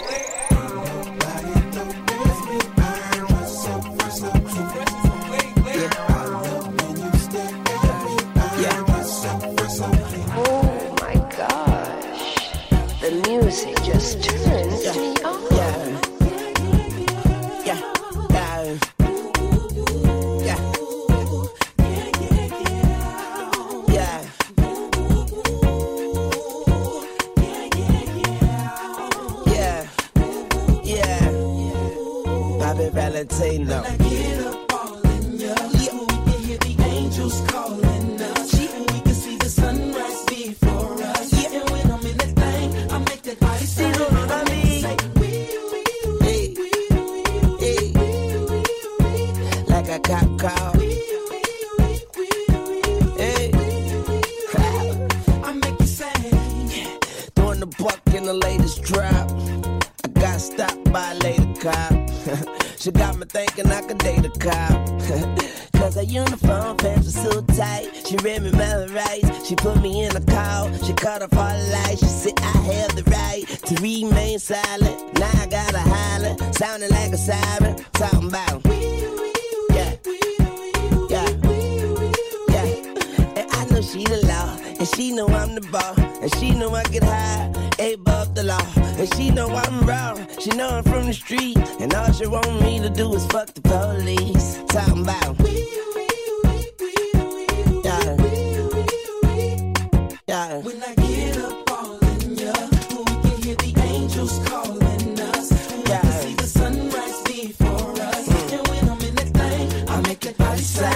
Nobody don't ask me, I'm just so fresh, so, so fresh and so clean, clean. Yeah. I love when you stare at me, I'm yeah. just so fresh, so clean. Oh my gosh, the music just turns yeah. me on. Yeah, yeah, yeah, yeah, yeah, Valentino. When I get up all in ya, yeah. When we can hear the angels calling us, yeah. When we can see the sunrise before us, yeah. And when I'm in that thing, I make that body see the I mean, like we, we, we, we, we, we, like a cop call. We, we, we, we, we, I make you say, yeah. Throwing the buck in the latest drop. She got me thinking I could date a cop. Cause her uniform pants were so tight. She read me my rights. She put me in a call. She cut off all the lights. She said I have the right to remain silent. Now I gotta holler, sounding like a siren, talking about yeah, yeah, yeah. And I know she the law, and she know I'm the ball, and she know I get high above the law, and she know I'm raw. She know I'm from the street, and all she want me to do is fuck the police, talking about yeah, yeah. When I get up all in ya, we can hear the angels calling us. We yeah. can see the sunrise before us, mm. and when I'm in the thing, I make that body say.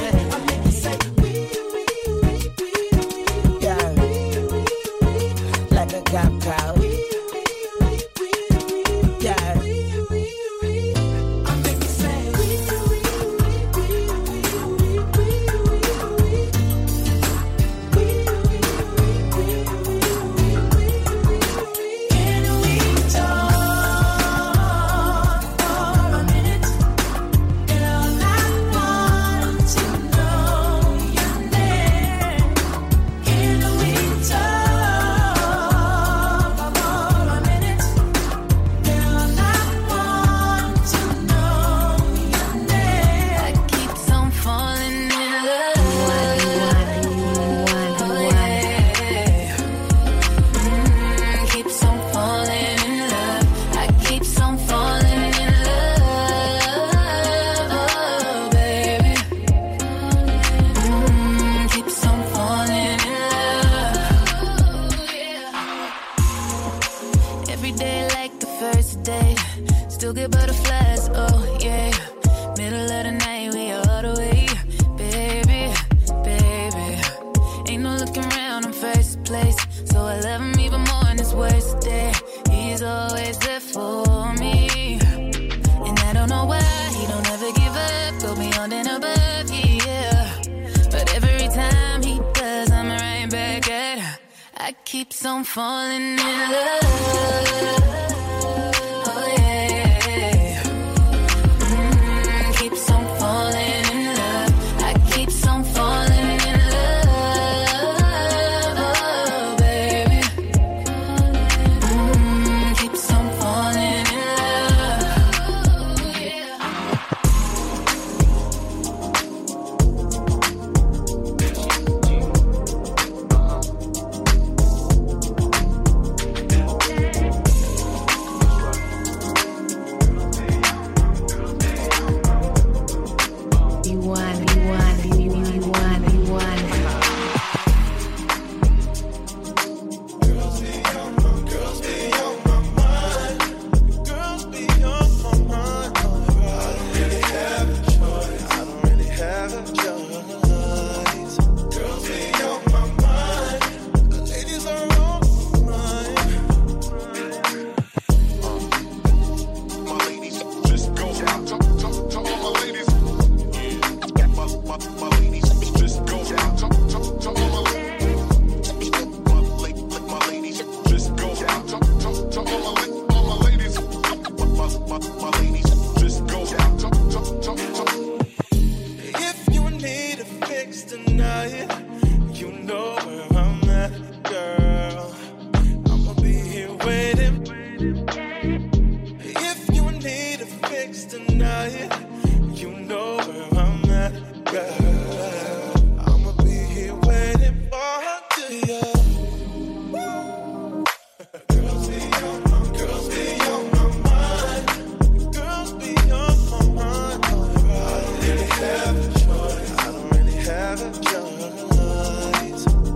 Have a choice. I don't really have a choice.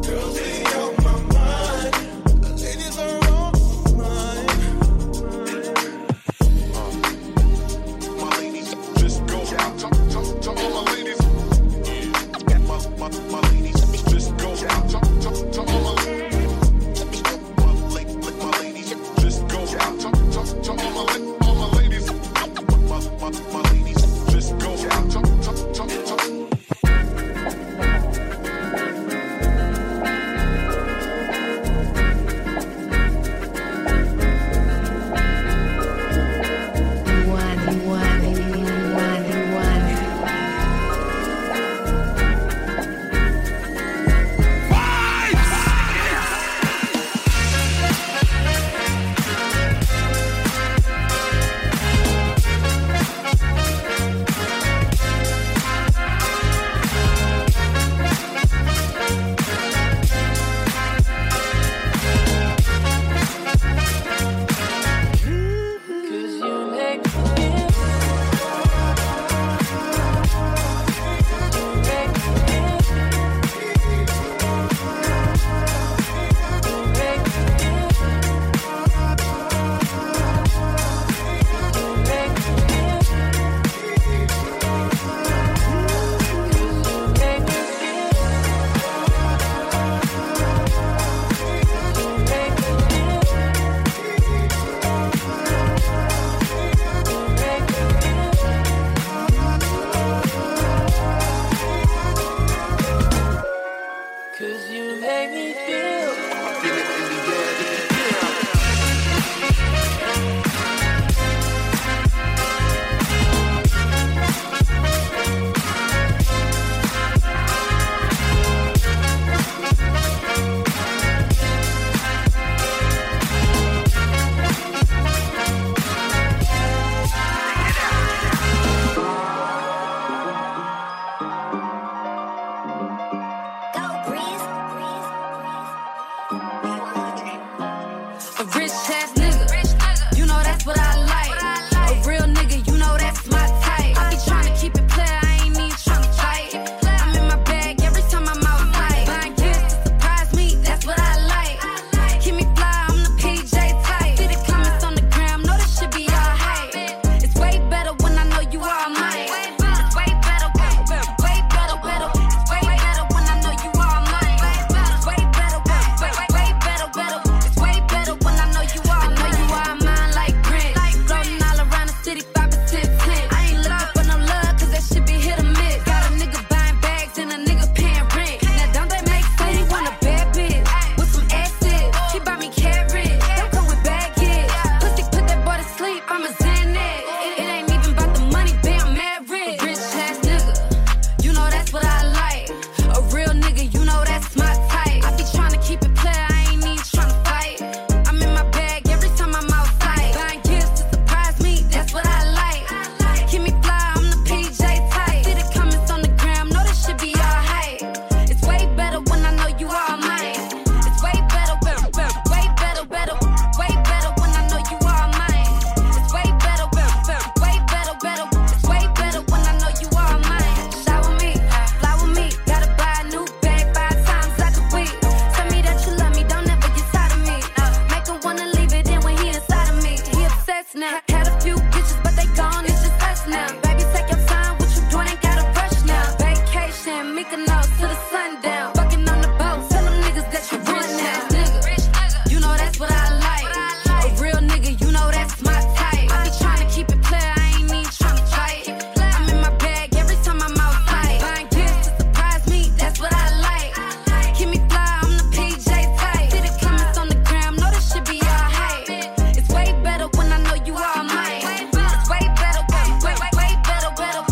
Taking off to the sundown. Fucking on the boat. Tell them niggas that you run now. Nigga, you know that's what I like. A real nigga, you know that's my type. I be trying to keep it clear. I ain't even trying to fight. I'm in my bag every time I'm outside. Buying gifts to surprise me. That's what I like. Keep me fly. I'm the P J type. See the comments on the gram. Know this should be all hype. It's way better when I know you all mine. It's way better. Way, way, way better. Better.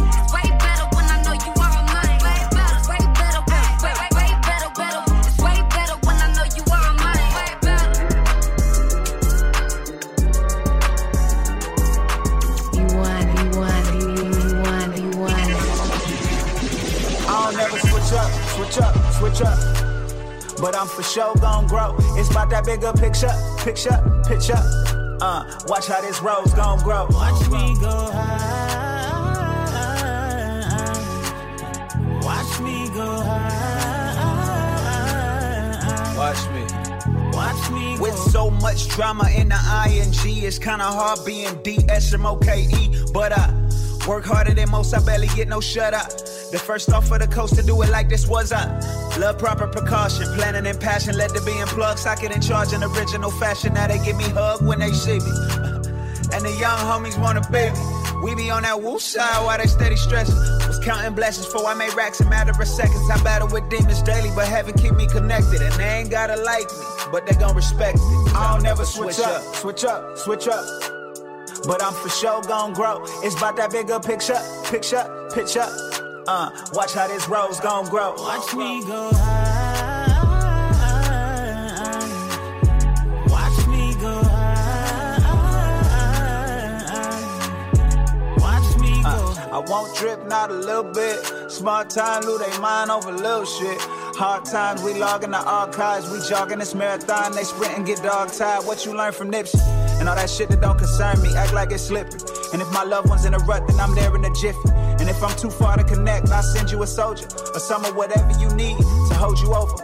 Switch up, switch up, but I'm for sure gon' grow. It's about that bigger picture, picture, picture. Uh, watch how this rose gon' grow. Watch me go high. Watch me go high. Watch me. Watch me go. With so much drama in the ing, it's kinda hard being D S M O K E, but I work harder than most, I barely get no shut up. The first off of the coast to do it like this was up. Love, proper precaution, planning and passion, led to being plugged, socket in charge in original fashion. Now they give me hug when they see me. And the young homies wanna baby. We be on that woo side while they steady stressing. Was counting blessings before I made racks in matter of seconds. I battle with demons daily, but heaven keep me connected. And they ain't gotta like me, but they gon' respect me. I don't ever switch up, switch up, switch up. But I'm for sure gon' grow. It's about that bigger picture, picture, picture. Uh, watch how this rose gon' grow. Watch me go high. Watch me go high. Watch me go high. Uh, I won't drip, not a little bit. Smart time, lose they mind over little shit. Hard times, we log in the archives. We jogging this marathon, they sprint and get dog-tired. What you learn from Nipsey? And all that shit that don't concern me, act like it's slipping. And if my loved one's in a rut, then I'm there in a jiffy. And if I'm too far to connect, I'll send you a soldier or some of whatever you need to hold you over.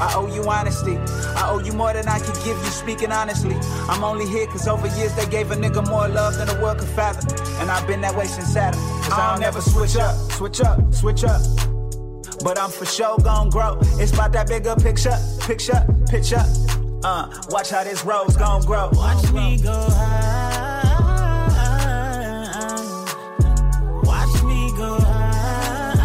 I owe you honesty. I owe you more than I can give you, speaking honestly. I'm only here because over years they gave a nigga more love than the world could fathom. And I've been that way since Saturn. Cause I'll, I'll never switch up, up, switch up, switch up. But I'm for sure gon' grow. It's about that bigger picture, picture, picture. Uh, watch how this rose gon' grow. Watch me go high. Watch me go high.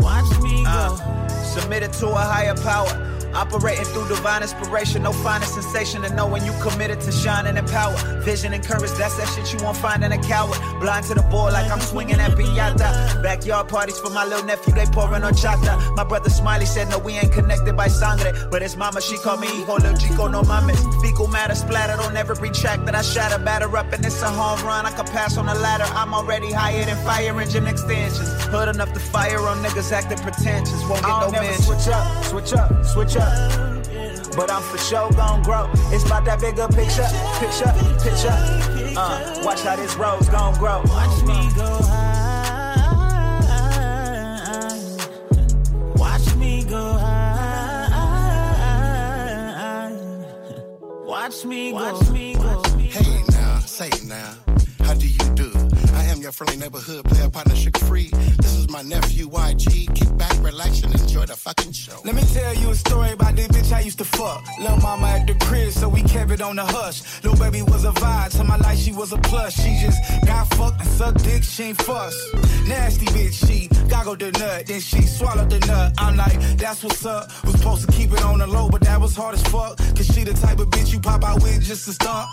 Watch me go uh, submitted to a higher power. Operating through divine inspiration, no finer sensation than knowing you committed to shining in power. Vision and courage, that's that shit you won't find in a coward. Blind to the ball like I'm swinging at piñata. Backyard parties for my little nephew, they pouring horchata. My brother Smiley said, no, we ain't connected by sangre. But his mama, she called me hijo, little chico, no mames. Fecal matter splattered on every track that I shatter. Batter up and it's a home run, I could pass on the ladder. I'm already higher than fire engine extensions. Hood enough to fire on niggas acting pretentious. Won't get I'll no never mention. Switch up, switch up, switch up. But I'm for sure gon' grow. It's about that bigger picture, picture, picture. Uh, watch how this rose gon' grow. Watch me go high. Watch me go high. Watch me go. Watch me go. Hey now, say now, how do you do? I am your friendly neighborhood player partner, sugar free. This is my nephew, Y G. Kick back, relax, and enjoy the fucking show. Let me tell you a story about this bitch I used to fuck. Lil' mama at the crib, so we kept it on the hush. Lil' baby was a vibe, to my life she was a plus. She just got fucked and sucked dick, she ain't fuss. Nasty bitch, she goggled the nut, then she swallowed the nut. I'm like, that's what's up. Was supposed to keep it on the low, but that was hard as fuck. Cause she the type of bitch you pop out with just to stunt.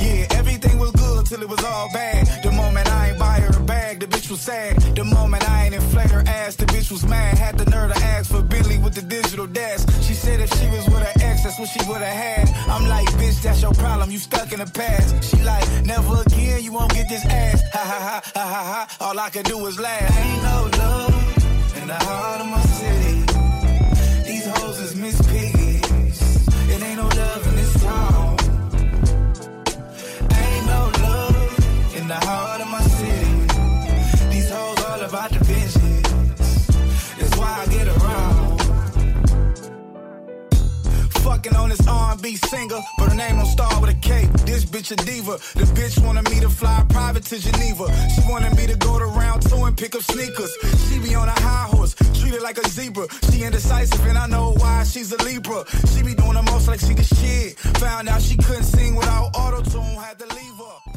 Yeah, everything was good till it was all bad. The moment I ain't buy her a bag, the bitch was sad. The moment I ain't inflate her ass, the bitch was mad. Had the nerve to ask for Billy with the digital dash. She said if she was with her ex, that's what she would've had. I'm like, bitch, that's your problem, you stuck in the past. She like, never again, you won't get this ass. Ha ha ha, ha ha ha, all I can do is laugh. Ain't no love in the heart of my city. These hoes is Miss Piggies. It ain't no love in this town. Ain't no love in the heart of about the bitches, that's why I get around. Fucking on this R and B singer, but her name don't start with a K. This bitch a diva. The bitch wanted me to fly private to Geneva. She wanted me to go to round two and pick pick up sneakers. She be on a high horse, treated like a zebra. She indecisive and I know why, she's a Libra. She be doing the most like she the shit. Found out she couldn't sing without auto-tune, had to leave her.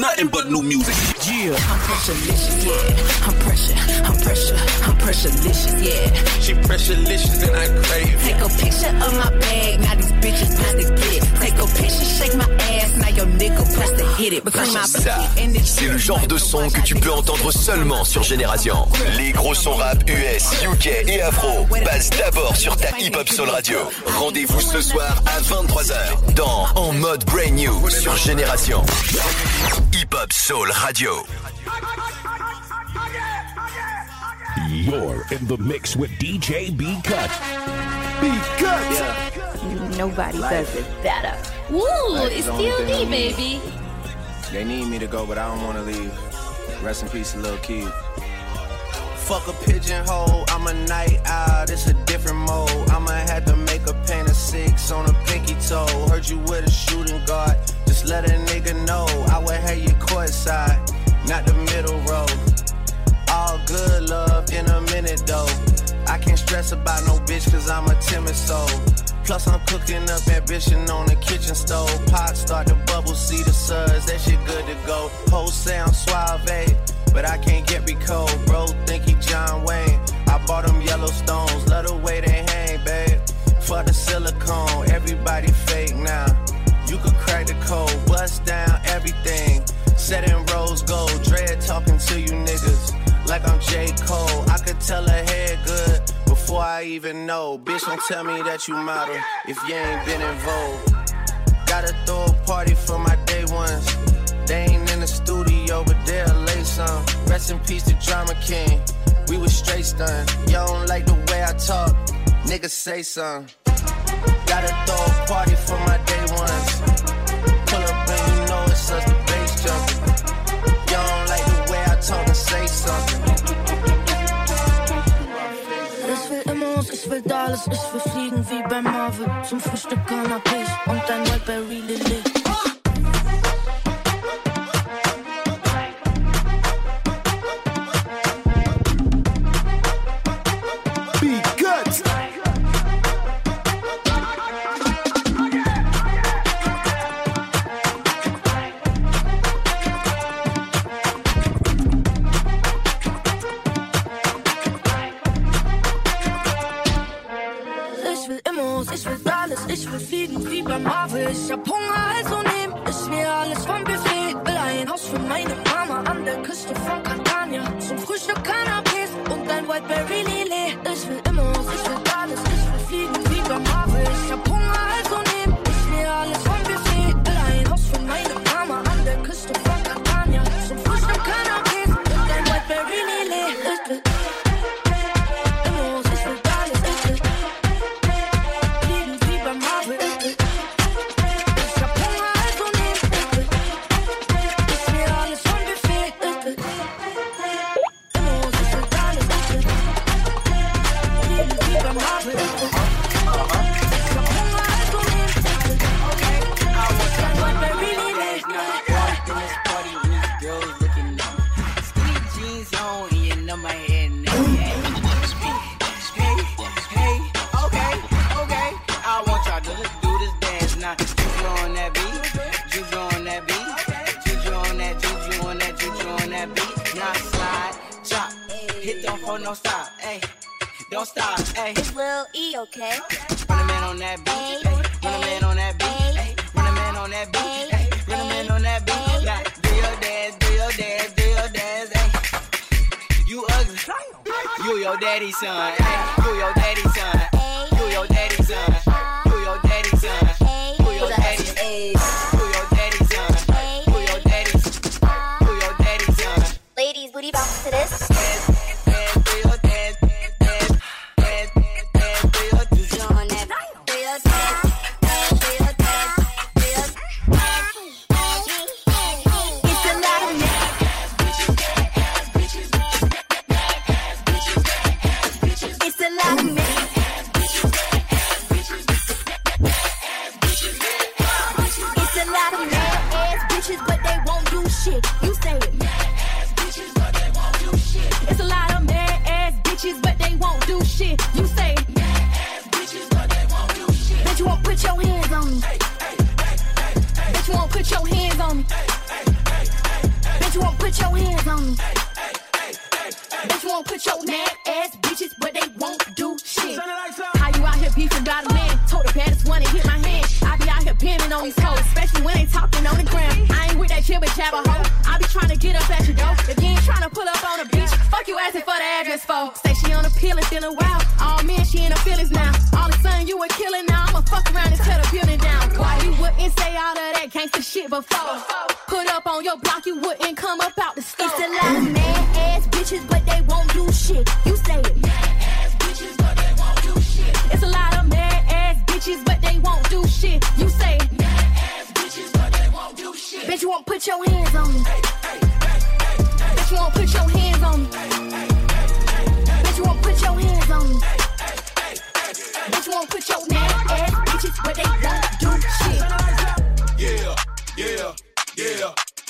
Nothing but new music. Yeah. I'm pressurelicious, yeah. I'm pressure, I'm pressure, I'm pressurelicious, yeah. She pressurelicious and I crave. Take a picture of my bag, now these bitches got to get it. Take a picture, shake my ass, now your nigga press to hit it. Because my bitch is. C'est le genre de son que tu peux entendre seulement sur Génération. Les gros sons rap U S, U K et afro passent d'abord sur ta hip-hop soul radio. Rendez-vous ce soir à vingt-trois heures dans En mode brand new sur Génération. Hip Hop Soul Radio. You're in the mix with D J B Cut. B Cut. Yeah. Nobody Life. Does it better. Woo! Life it's still me, baby. They need me to go, but I don't want to leave. Rest in peace, Lil' Kid. Fuck a pigeonhole, I'm a night owl, it's a different mode. I'ma have to make a pain of six on a pinky toe. Heard you with a shooting guard, just let a nigga know. I would have you courtside, not the middle road. All good love in a minute though. I can't stress about no bitch cause I'm a timid soul. Plus I'm cooking up ambition on the kitchen stove. Pot start to bubble, see the suds, that shit good to go. Hoes say I'm suave, but I can't get me cold. Bro think he John Wayne. I bought him Yellowstones, love the way they hang, babe. Fuck the silicone, everybody fake now. You could crack the code, bust down everything. Set in rose gold, dread talking to you niggas like I'm J. Cole. I could tell her head good before I even know. Bitch, don't tell me that you model if you ain't been in vogue. Gotta throw a party for my day ones. They ain't in the studio, but they'll lay some. Rest in peace to Drama King. We was straight stunned. Y'all don't like the way I talk. Niggas say some. Gotta throw a party for my day ones. Pull up and you know it's us, the bass jumping. Y'all don't like the way I talk and say something. Ich will Immos, ich will Dallas, ich will fliegen wie bei Marvel. Zum Frühstück Canapés und ein Whiteberry Lillet. Ich hab Hunger, also nehm ich mir alles vom Buffet. Will ein Haus für meine Mama an der Küste von Catania. Zum Frühstück Canapés und ein Whiteberry Lillet. Ich will immer aus, ich will alles, ich will fliegen wie beim Harvey. Ich hab Hunger, also nehm ich mir alles vom Buffet. Will ein Haus für meine Mama an der Küste von Catania. Zum Frühstück Canapés und ein Whiteberry Lillet. Ich will immer aus, ich will alles, ich will fliegen wie beim Harvey. Don't stop, ayy, don't stop, ayy. It's Lil E, okay? Run a man on that beat, ayy. Run a man on that beat, ayy. Run a man on that beat, ayy. Run a man on that beat, ayy. Now, do your dance, do your dance, do your dance, ayy. You ugly, you your daddy's son, ayy. You your daddy's son, you your daddy's son, you your daddy's son, you your daddy's you your daddy's son, you your daddy's, you your daddy's son. Ladies, booty bounce to this. It's a lot of me. Ass bitches, ass bitches, me. Hey, hey, hey, hey, hey. Bitch won't put your mad ass bitches, but they won't do shit. How you out here beefing about a man? Told the baddest one to hit my hand. I be out here pimping on these hoes, especially when they talking on the ground. I ain't with that shit with jabber hoe. I be trying to get up at your door. If you ain't trying to pull up on a bitch, fuck you asking for the address, folks. Say she on a pill and feeling wild. All men, she in her feelings now. All of a sudden, you a killing now. I'ma fuck around and tear the building down. Why you wouldn't say all of that gangster shit before? Put up on your block, you wouldn't come up out the store. It's a lot of mad ass bitches, but they won't do shit. You say it. Mad ass bitches, but they won't do shit. It's a lot of mad ass bitches, but they won't do shit. You say it. Mad ass bitches, but they won't do shit. Bitch, you won't put your hands on me. Hey, hey, hey, hey, hey. Bitch, you won't put your hands on me. Hey, hey, hey, hey, hey. Bitch, you won't put your hands on me. Hey, hey, hey, hey, hey. Bitch, you won't put your mad ass bitches, but they won't do shit. Yeah, yeah, yeah,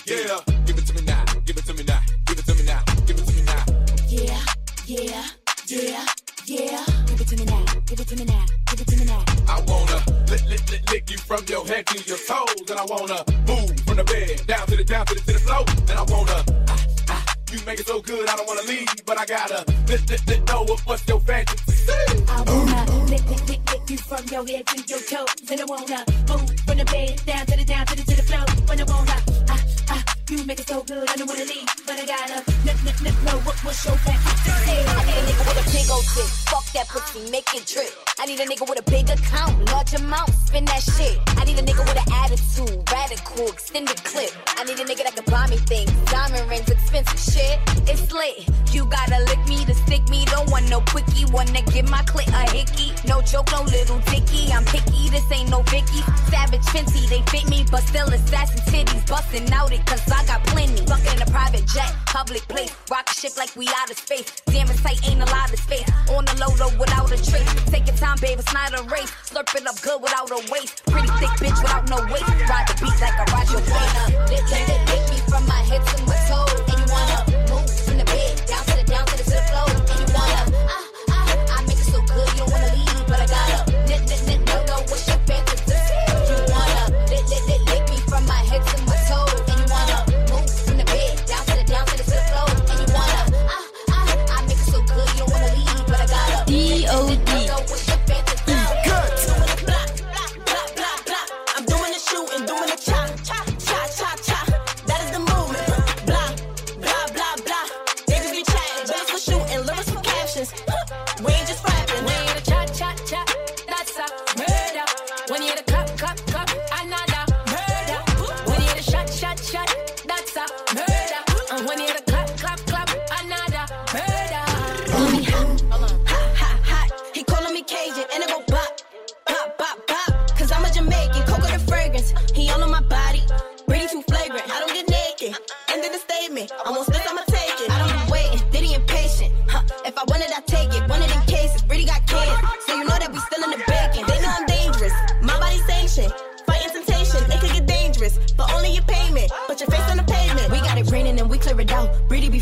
yeah. Give it to me now. Give it to me now. Give it to me now. Give it to me now. Yeah, yeah, yeah, yeah. Give it to me now. Give it to me now. Give it to me now. I wanna lick, lick, lick, lick you from your head to your toes, and I wanna move from the bed down to the down to the to the floor, and I wanna. I, I, you make it so good, I don't wanna leave, but I gotta lick, lick, lick, know what's your fantasy. I wanna lick, lick, lick, lick you from your head to your toes, and I wanna move from the bed down to the down to the to the floor, and I wanna. I, I, you make it so good, I don't wanna leave, but I gotta nip, nip, nip, know what, what's your back. Hey, I need a nigga with a big old dick, fuck that pussy, make it drip. I need a nigga with a big account, large amount, spend that shit. I need a nigga with an attitude, radical, extended clip. I need a nigga that can buy me things, diamond rings, expensive shit. It's lit, you gotta lick me to stick me, don't want no quickie, wanna give my clit a hickey. No joke, no little dicky, I'm picky, this ain't no Vicky. Savage, fancy, they fit me, but still assassin titties, bustin' out it, cause I got plenty. Fuckin' in a private jet, public place. Rock ship like we out of space. Damn it tight, ain't a lot of space. On the low, though, without a trace. Take your time, babe, it's not a race. Slurp it up good without a waste. Pretty thick bitch without no waist. Ride the beat like a Roger Warner. Lick, lick, lick, lick me from my head to my toes. And you wanna move from the bed down to the down to the to the floor. And you wanna, I, I, I make it so good, you don't wanna leave, but I gotta. Lick, lick, lick, no, no, what's your fantasy? You wanna lick, lick, lick, lick me from my head to my toes. And you wanna move from the bed down to the down to the to the floor. And you wanna, I, I, I make it so good, you don't wanna leave, but I gotta. D O D.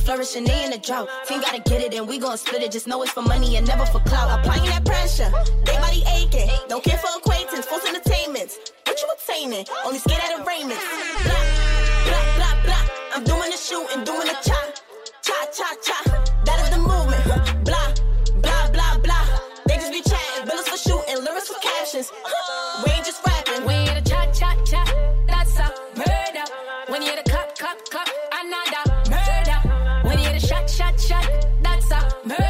Flourishing, they in the drought. Team gotta get it and we gon' split it. Just know it's for money and never for clout. Applying that pressure, they body aching. Don't care for acquaintance, false entertainments. What you attaining? Only scared at arraignments. Block, block, block, block. I'm doing the shooting, doing the chop. Cha, cha, cha. That is the movement. Blah, blah, blah, blah. They just be chatting. Bullets for shooting, lyrics for captions. We ain't just rapping. We ain't a cha, cha, cha. That's a murder. When you hear the cup, cup, cup, another. Shot, shot, that's a murder.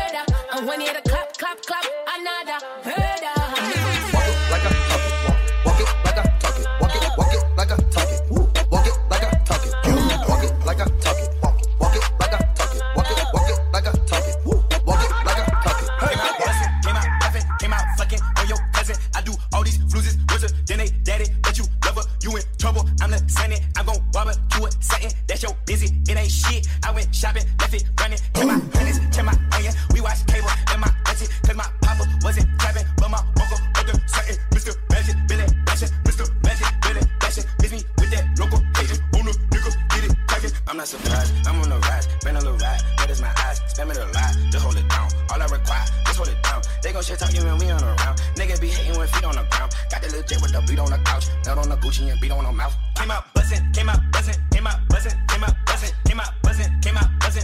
And when you hear the clap, clap, clap, another murder. Walk it like I talk it. Walk it like I talk it. Walk it, walk it like I talk it. Walk it like I talk it. Walk it like I talk it. Walk it like I talk it. Walk it, walk it like I talk it. Walk it like I talk it. Came out dancing, came out laughing, came out sucking on your cousin. I do all these losers, wizard, then they daddy, but you love her, you in trouble. I'm the same, I'm gon' barbecue it, satin. That's your busy, it ain't shit. I went shopping, left it. Came out buzzing, came out buzzing, came out buzzing, came out buzzing, came out buzzing, came out buzzing,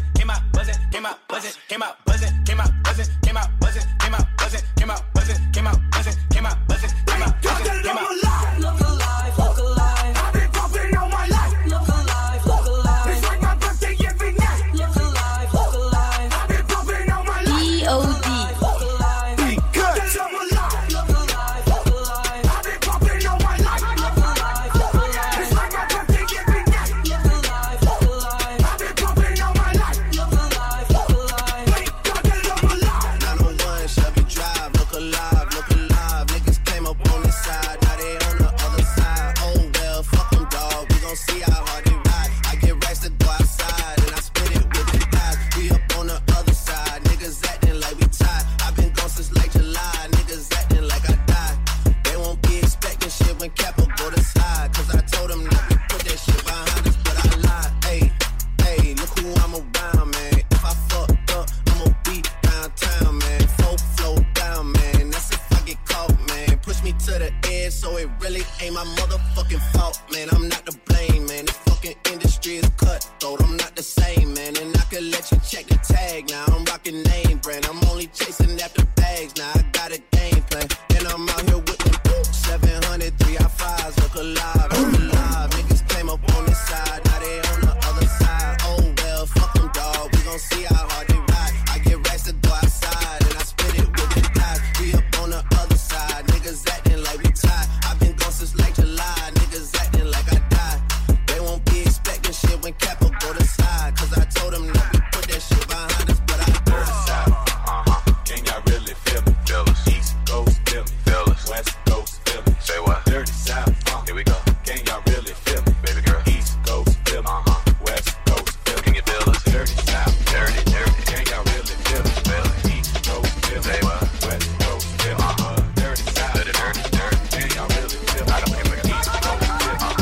should check the tag now. I'm rocking name brand. I'm only chasing after bags now. I got a game plan. And I'm out here with them seven hundred, three high fives. Look alive, look alive. Niggas came up on this side, now they on the other side. Oh well, fuck them, dawg. We gon' see how hard they ride. I get racks to go outside, and I spit it with the guys. We up on the other side. Niggas acting like we tied. I've been gone since like July. Niggas acting like I died. They won't be expecting shit when Capo go to side. Cause I told them not to put that shit behind us, but I go to side. Uh huh. Can y'all really feel me? Feel us. East Coast, feel me. Feel us. West Coast, feel me. Say what? Dirty South. Uh, Here we go. Can y'all really feel me? Baby girl. East Coast, feel me. Uh huh. West Coast, feel me. Can you feel us? Dirty South. Dirty, dirty. Can y'all really feel me? Feel us. East Coast, feel me. Say what? West Coast, feel me. Uh huh. Dirty South. Dirty, dirty, dirty. Can y'all really feel me? I don't give a East Coast, feel me.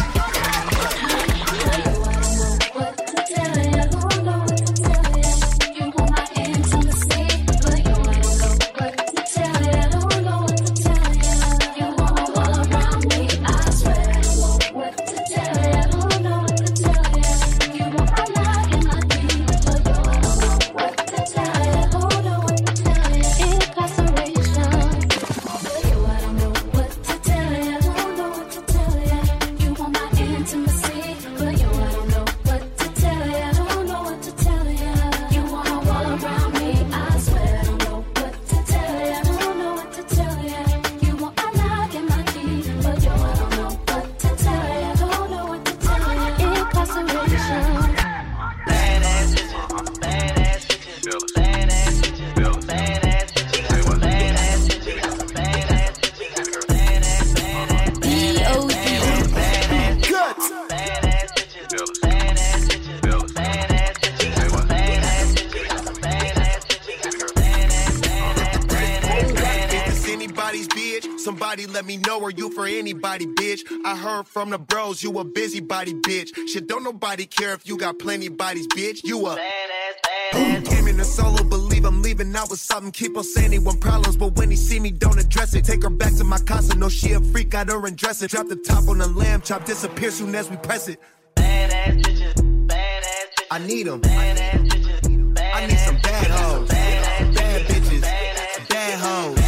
Let me know, are you for anybody, bitch? I heard from the bros, you a busybody, bitch. Shit, don't nobody care if you got plenty bodies, bitch. You a badass, badass. Came in a solo, believe I'm leaving out with something. Keep on saying he want problems, but when he see me, don't address it. Take her back to my casa, no, she a freak, got her undress it. Drop the top on the lamb chop, disappear soon as we press it. Badass bitches, badass bitches. I need them. Badass bitches, badass. I need some bad hoes. Bad, bad bitches, badass. Bad hoes.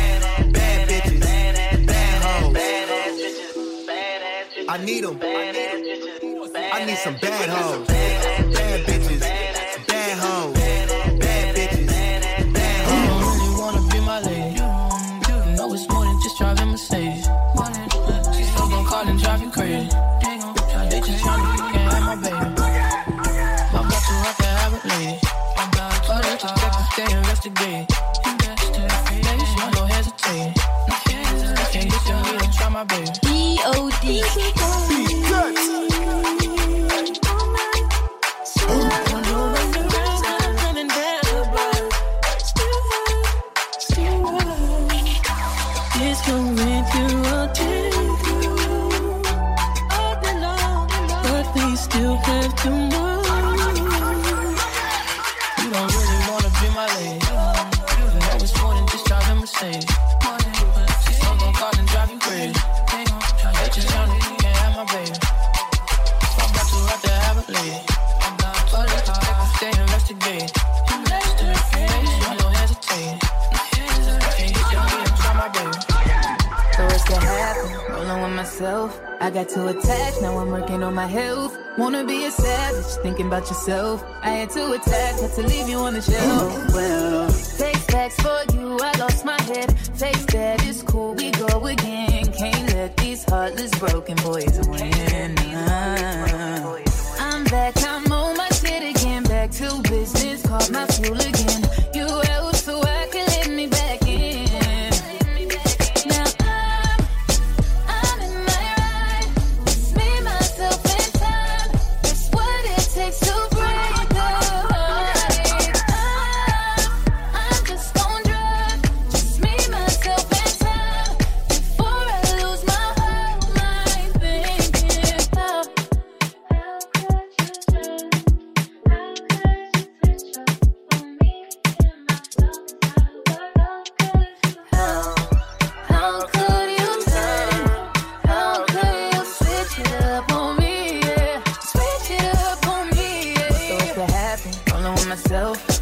I need them. I need some bad hoes. Bad bitches. Bad hoes. Bad bitches. Bad hoes. You really wanna be my lady. You know it's more than just driving Mercedes. She's still gon' call and drive you crazy. They just tryna you can't have my baby. My boss is like a habit lady. I'm about to let you check to stay investigate. They just want no hesitate. Can't get your real, try my baby. B O D I got too attached, now I'm working on my health. Wanna be a savage, thinking about yourself. I had to attack, had to leave you on the shelf. Well, face facts for you, I lost my head. Face that is cool, we go again. Can't let these heartless broken boys win. I'm back, I'm on my shit again. Back to business, caught my fuel again. You out, so I can let me back in.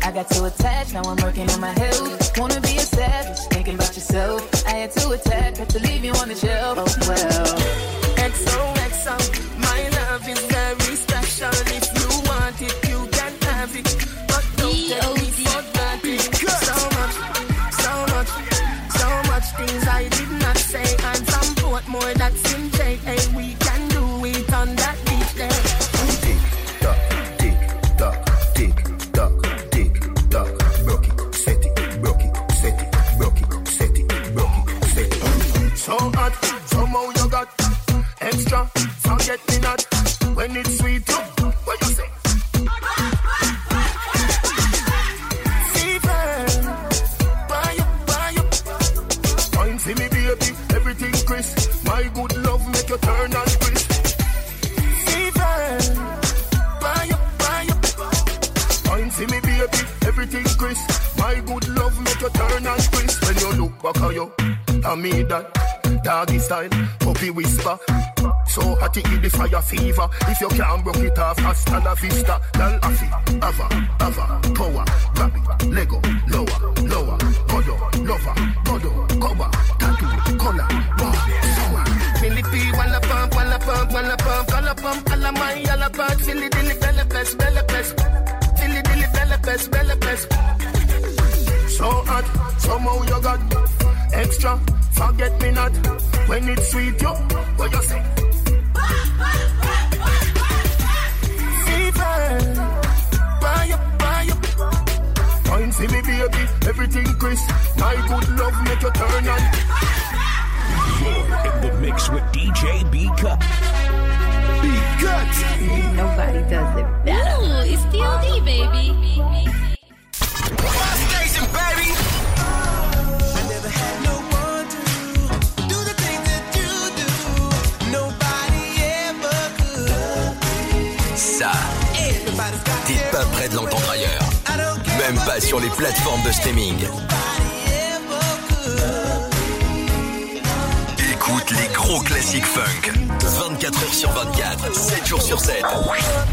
I got too attached, now I'm working on my health. Wanna be a savage, thinking about yourself. I had to attack, had to leave you on the shelf. Oh well. X O X O, my love is very special. If you want it, you can have it. But don't take me for granted. So much, so much, so much things I did not say. I'm from Portmore, that's in J A. Hey, we can do it on that beach there. So hot, somehow you got extra, forget me not, when it's sweet, you, what you say? Fever, buy you, buy you, fine for me baby, everything crisp, my good love make you turn and crisp. Fever, buy you, buy you, fine for me baby, everything crisp, my good love make you turn and crisp. When you look back at you, I mean that. Doggy style, puppy whisper. So hot it give the fire fever. If you can't broke it off, hasta la vista. Dal afi, ava, ava, power, grab it, lego, lower, lower, godo, lover, godo, cover, tattoo, color, wow, sour. Military, walla pump, walla pump, walla pump, walla pump, alla my, alla pump, silly dilly, bella pest, bella pest, silly dilly, bella pest, bella pest. So hot, somehow you got extra. Forget me not when it's sweet, yo. What you say? Fever, buy up, buy up. Fine, see me baby, everything crisp. My good love make you turn on. You're in the mix with D J B Cut. B Cut. Nobody does it better. Ooh, it's D L D, baby. One station, baby. I never had no. Ça, t'es pas prêt de l'entendre ailleurs. Même pas sur les plateformes de streaming. Écoute les gros classiques funk. vingt-quatre heures sur vingt-quatre, sept jours sur sept.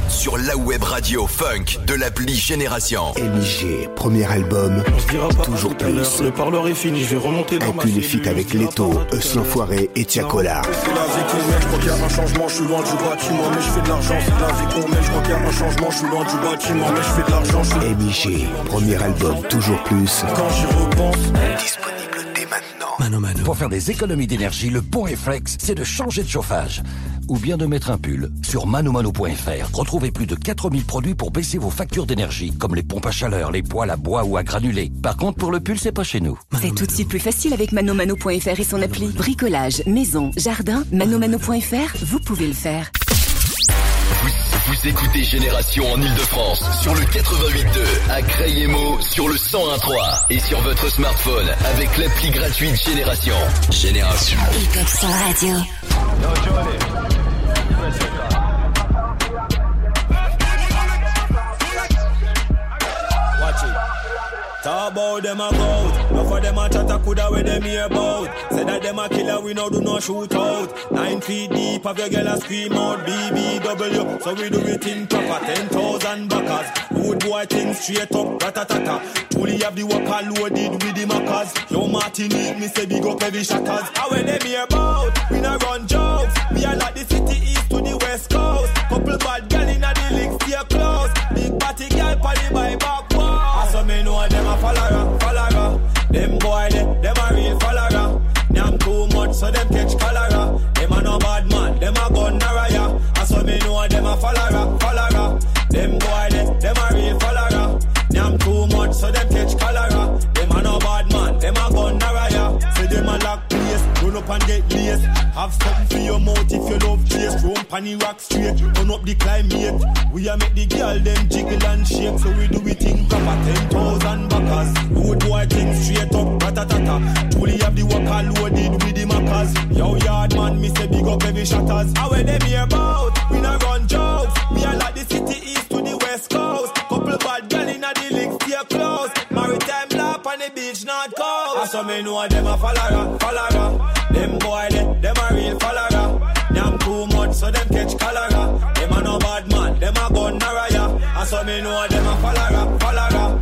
Sur la web radio funk de l'appli Génération. M I G, premier album. On se dira pas toujours plus. Le parloir est fini, je vais remonter dans ma cellule. Un fit avec Leto, Eus l'enfoiré et Tiakola. C'est la vie qu'on met, je crois qu'il y a un changement, je suis loin du bâtiment, mais je fais de l'argent. C'est la vie qu'on met, je crois qu'il y a un changement, je suis loin du bâtiment, mais je fais de l'argent. M I G, premier album, toujours plus. Quand j'y repense, disponible. Mano, Mano. Pour faire des économies d'énergie, le bon réflexe, c'est de changer de chauffage. Ou bien de mettre un pull. Sur mano mano point f r, retrouvez plus de quatre mille produits pour baisser vos factures d'énergie, comme les pompes à chaleur, les poêles à bois ou à granulés. Par contre, pour le pull, c'est pas chez nous. C'est tout de suite plus facile avec mano mano point f r et son appli. Bricolage, maison, jardin, mano mano point f r, vous pouvez le faire. Vous écoutez Génération en Ile-de-France sur le quatre-vingt-huit virgule deux, à Creil-et-Meaux sur le cent un virgule trois et sur votre smartphone avec l'appli gratuite Génération. Génération. Hip-hop sur radio. Talk about them about, no for them a chat a coulda where them hear about. Say that them a killer, we no do no shoot out. Nine feet deep, have your girl a scream out. B B W, so we do it in proper. Ten thousand backers, good boy things straight up, ratatata. Truly have the worker loaded with the mackers. Yo Martinique, me say big up every shatters. And when them hear about, we no run jobs. We are like the city east to the west coast. Couple bad girl inna the links, stay close. Big party girl party by back. So me know them a follower, follower. Them boy, they, them a real follower. Them too much, so them catch cholera. Them a no bad man, them a gun narrow. And so me know them a follower, follower. Them boy, they, them a real follower. Them too much, so them catch cholera. Them a no bad man, them a gun narrow. Say them a lock place, run up and get laced. Have something for your mouth if you love chase. Run panny rock straight, run up the climate. We a make the girl them jiggle and shake, so we do it in proper. Ten thousand backers, good boy things straight up, ratatata. Truly have the worker loaded with the mackers. Yo yard man, me say big up every shatters. How when them hear about, we no run jobs. We are like the city east to the west coast. Couple bad girl inna the links, stay close. Maritime lap on the beach, not coast. I saw me know them a follower, follower. Them boy, they, them a real follower. Them too much, so them catch cholera. Them a no bad man, them a gun narrow. I saw me know them a follower, follower.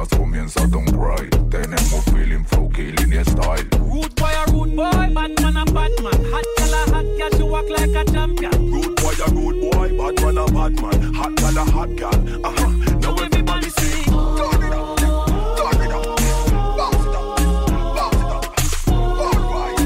buenas comienza Don't Cry. Tenemos feeling, flow, killing y style. Rude boy a rude boy, bad man a bad man. Hot girl a hot girl, she walk like a champion. Rude boy a rude boy, bad man a bad man. Hot girl a hot girl, uh-huh. Now everybody sing. Turn it up, turn it up. Bounce it up, bounce it up. All right, all right.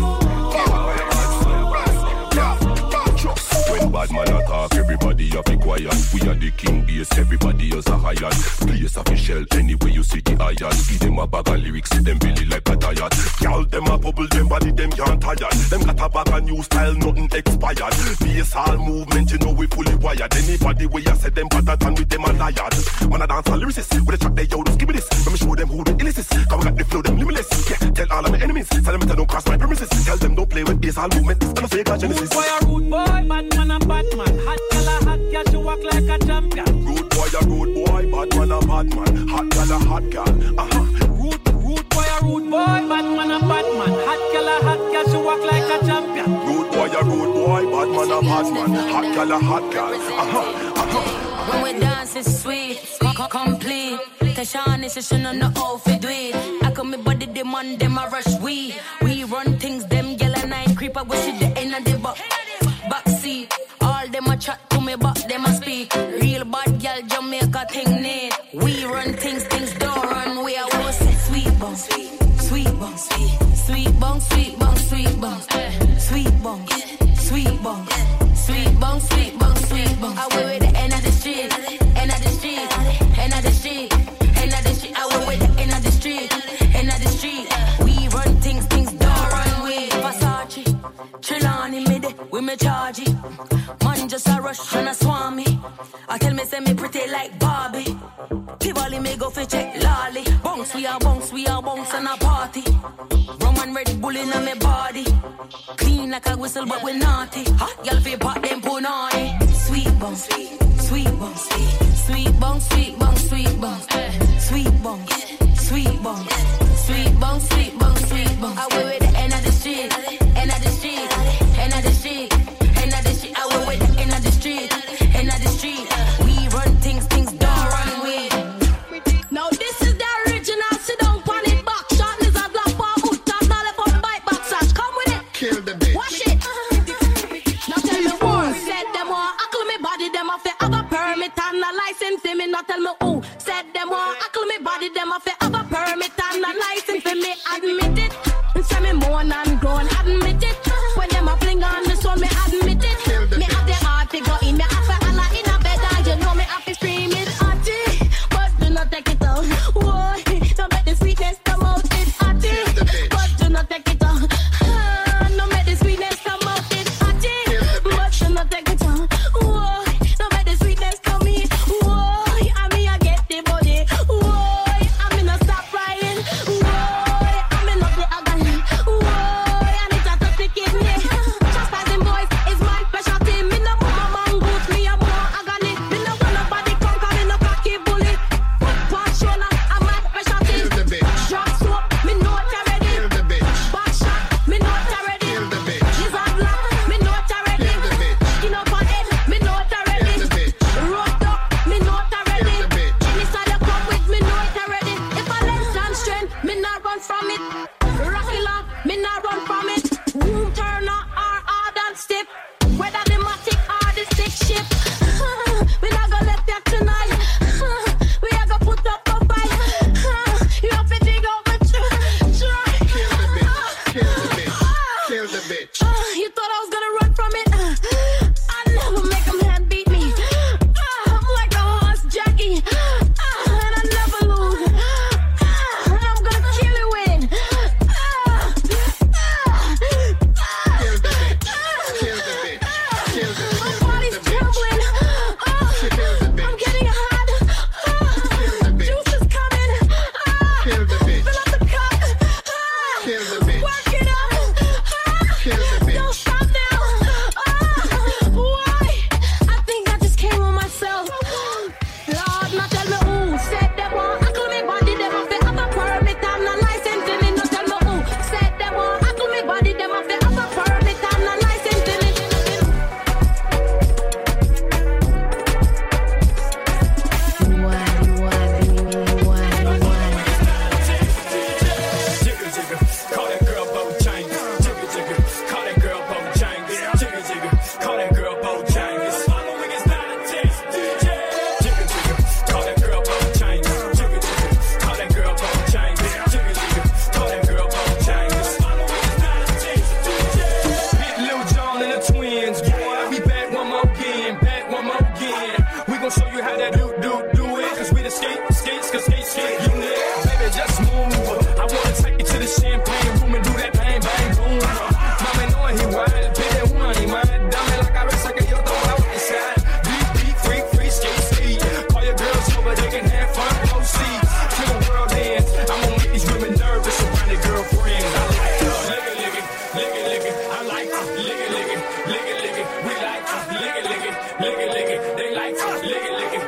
When bad man a talk, everybody a be quiet. We are the king base, everybody else a hired. Place a shell anyway you see the iron. Give them a bag of lyrics, them belly like a tired. Y'all them a bubble, them body, them can't tired. Them got a bag of new style, nothing expired. Base all movement, you know we fully wired. Anybody way I said them better than with them a liar. Man a dance all lyricists, with a track they yo, just give me this. Let me show them who the illest is. Come got the flow, them limitless. Yeah, tell all of my enemies, tell them to don't cross my premises. Tell them don't play with base all movement, it's gonna fake a genesis. Rude boy a rude boy, bad man a bad man. Hot girl a hot girl, she walk like a champion. Rude boy a rude boy, bad man a bad man, hot girl a hot girl, uh-huh. Rude, rude boy a rude boy, bad man a bad man, hot girl a hot girl, she walk like a champion. Rude boy a rude boy, bad man a bad man, hot girl a hot girl, uh-huh, uh-huh. When we dance it's sweet, complete. Tashawn is a shun on the outfit weed. I come me body them on them a rush weed. We run things them girl and I creep up with shit the end of the buck. Backseat, all them a chat to me but them a speak. Real bad girl Jamaica thing need. We run things, things don't run. We are all set. Sweet bong, sweet, sweet bong, sweet, sweet bong, sweet bong, sweet bong, sweet bong, sweet bong, sweet bong, sweet bong, sweet bong. I went with the end of the street, end of the street, end of the street, end of the street. I went with the end of the street, end of the street. We run things, things don't run. We Versace, Trelawney me de, we me charge it. Man just a rush and a swami. I tell me say me pretty like Barbie. Tivoli me go for check lolly. Bounce, we are bounce, we are bounce on a party. Rum and Red Bull in my body. Clean like a whistle but we naughty. Hot y'all feel pop them punani. Sweet bounce, sweet, sweet bounce, sweet bounce, sweet bounce, sweet bounce, sweet bounce, sweet bounce, sweet bounce, sweet bounce, sweet bounce. I went with the end of the street, end of the street, end of the street, end of the street. I went with the end of the street, end of the street. We run things, things don't run away. Now this is the original, sit down on it, back shot is a black bar boot, that's all about bite back sash. Come with it, kill the bitch, wash it. Now tell me who said them all, I me body them off it, I got permit and a license, they me not tell me who said them all, I me body them off it, I got permit and a license, they me admit it, and say me moan and groan, admit it, when them a fling on the soul, me admit it, me have the heart to go in, me have to Allah in a bed, and you know me have to scream it, auntie, but do not take it out. Why? Don't make the sweetness come out. It's auntie, but do not take it out. Ah, don't make the sweetness come out. It's auntie, but do not take it out. Why? Don't make the sweetness come in. Why? I mean I get the body. Why? I mean I stop crying. Why? I mean I skate, skate, skate, skate, skate, you niggas. Baby, just move. I wanna take you to the champagne room and do that bang, bang, boom. Mama knowing he wild, baby, one he mine. Dame la cabeza que yo tomo la wayside. Beat, beat, freak, free, skate, skate. All your girls over, they can have fun, go see. To the world dance. I'm gonna make these women nervous around their girlfriends. I like it, lick it, lick it, lick it, lick it. I like it, lick it, lick it, lick it, lick it. We like it, lick it, lick it, lick it, lick it. They like it, lick it, lick it.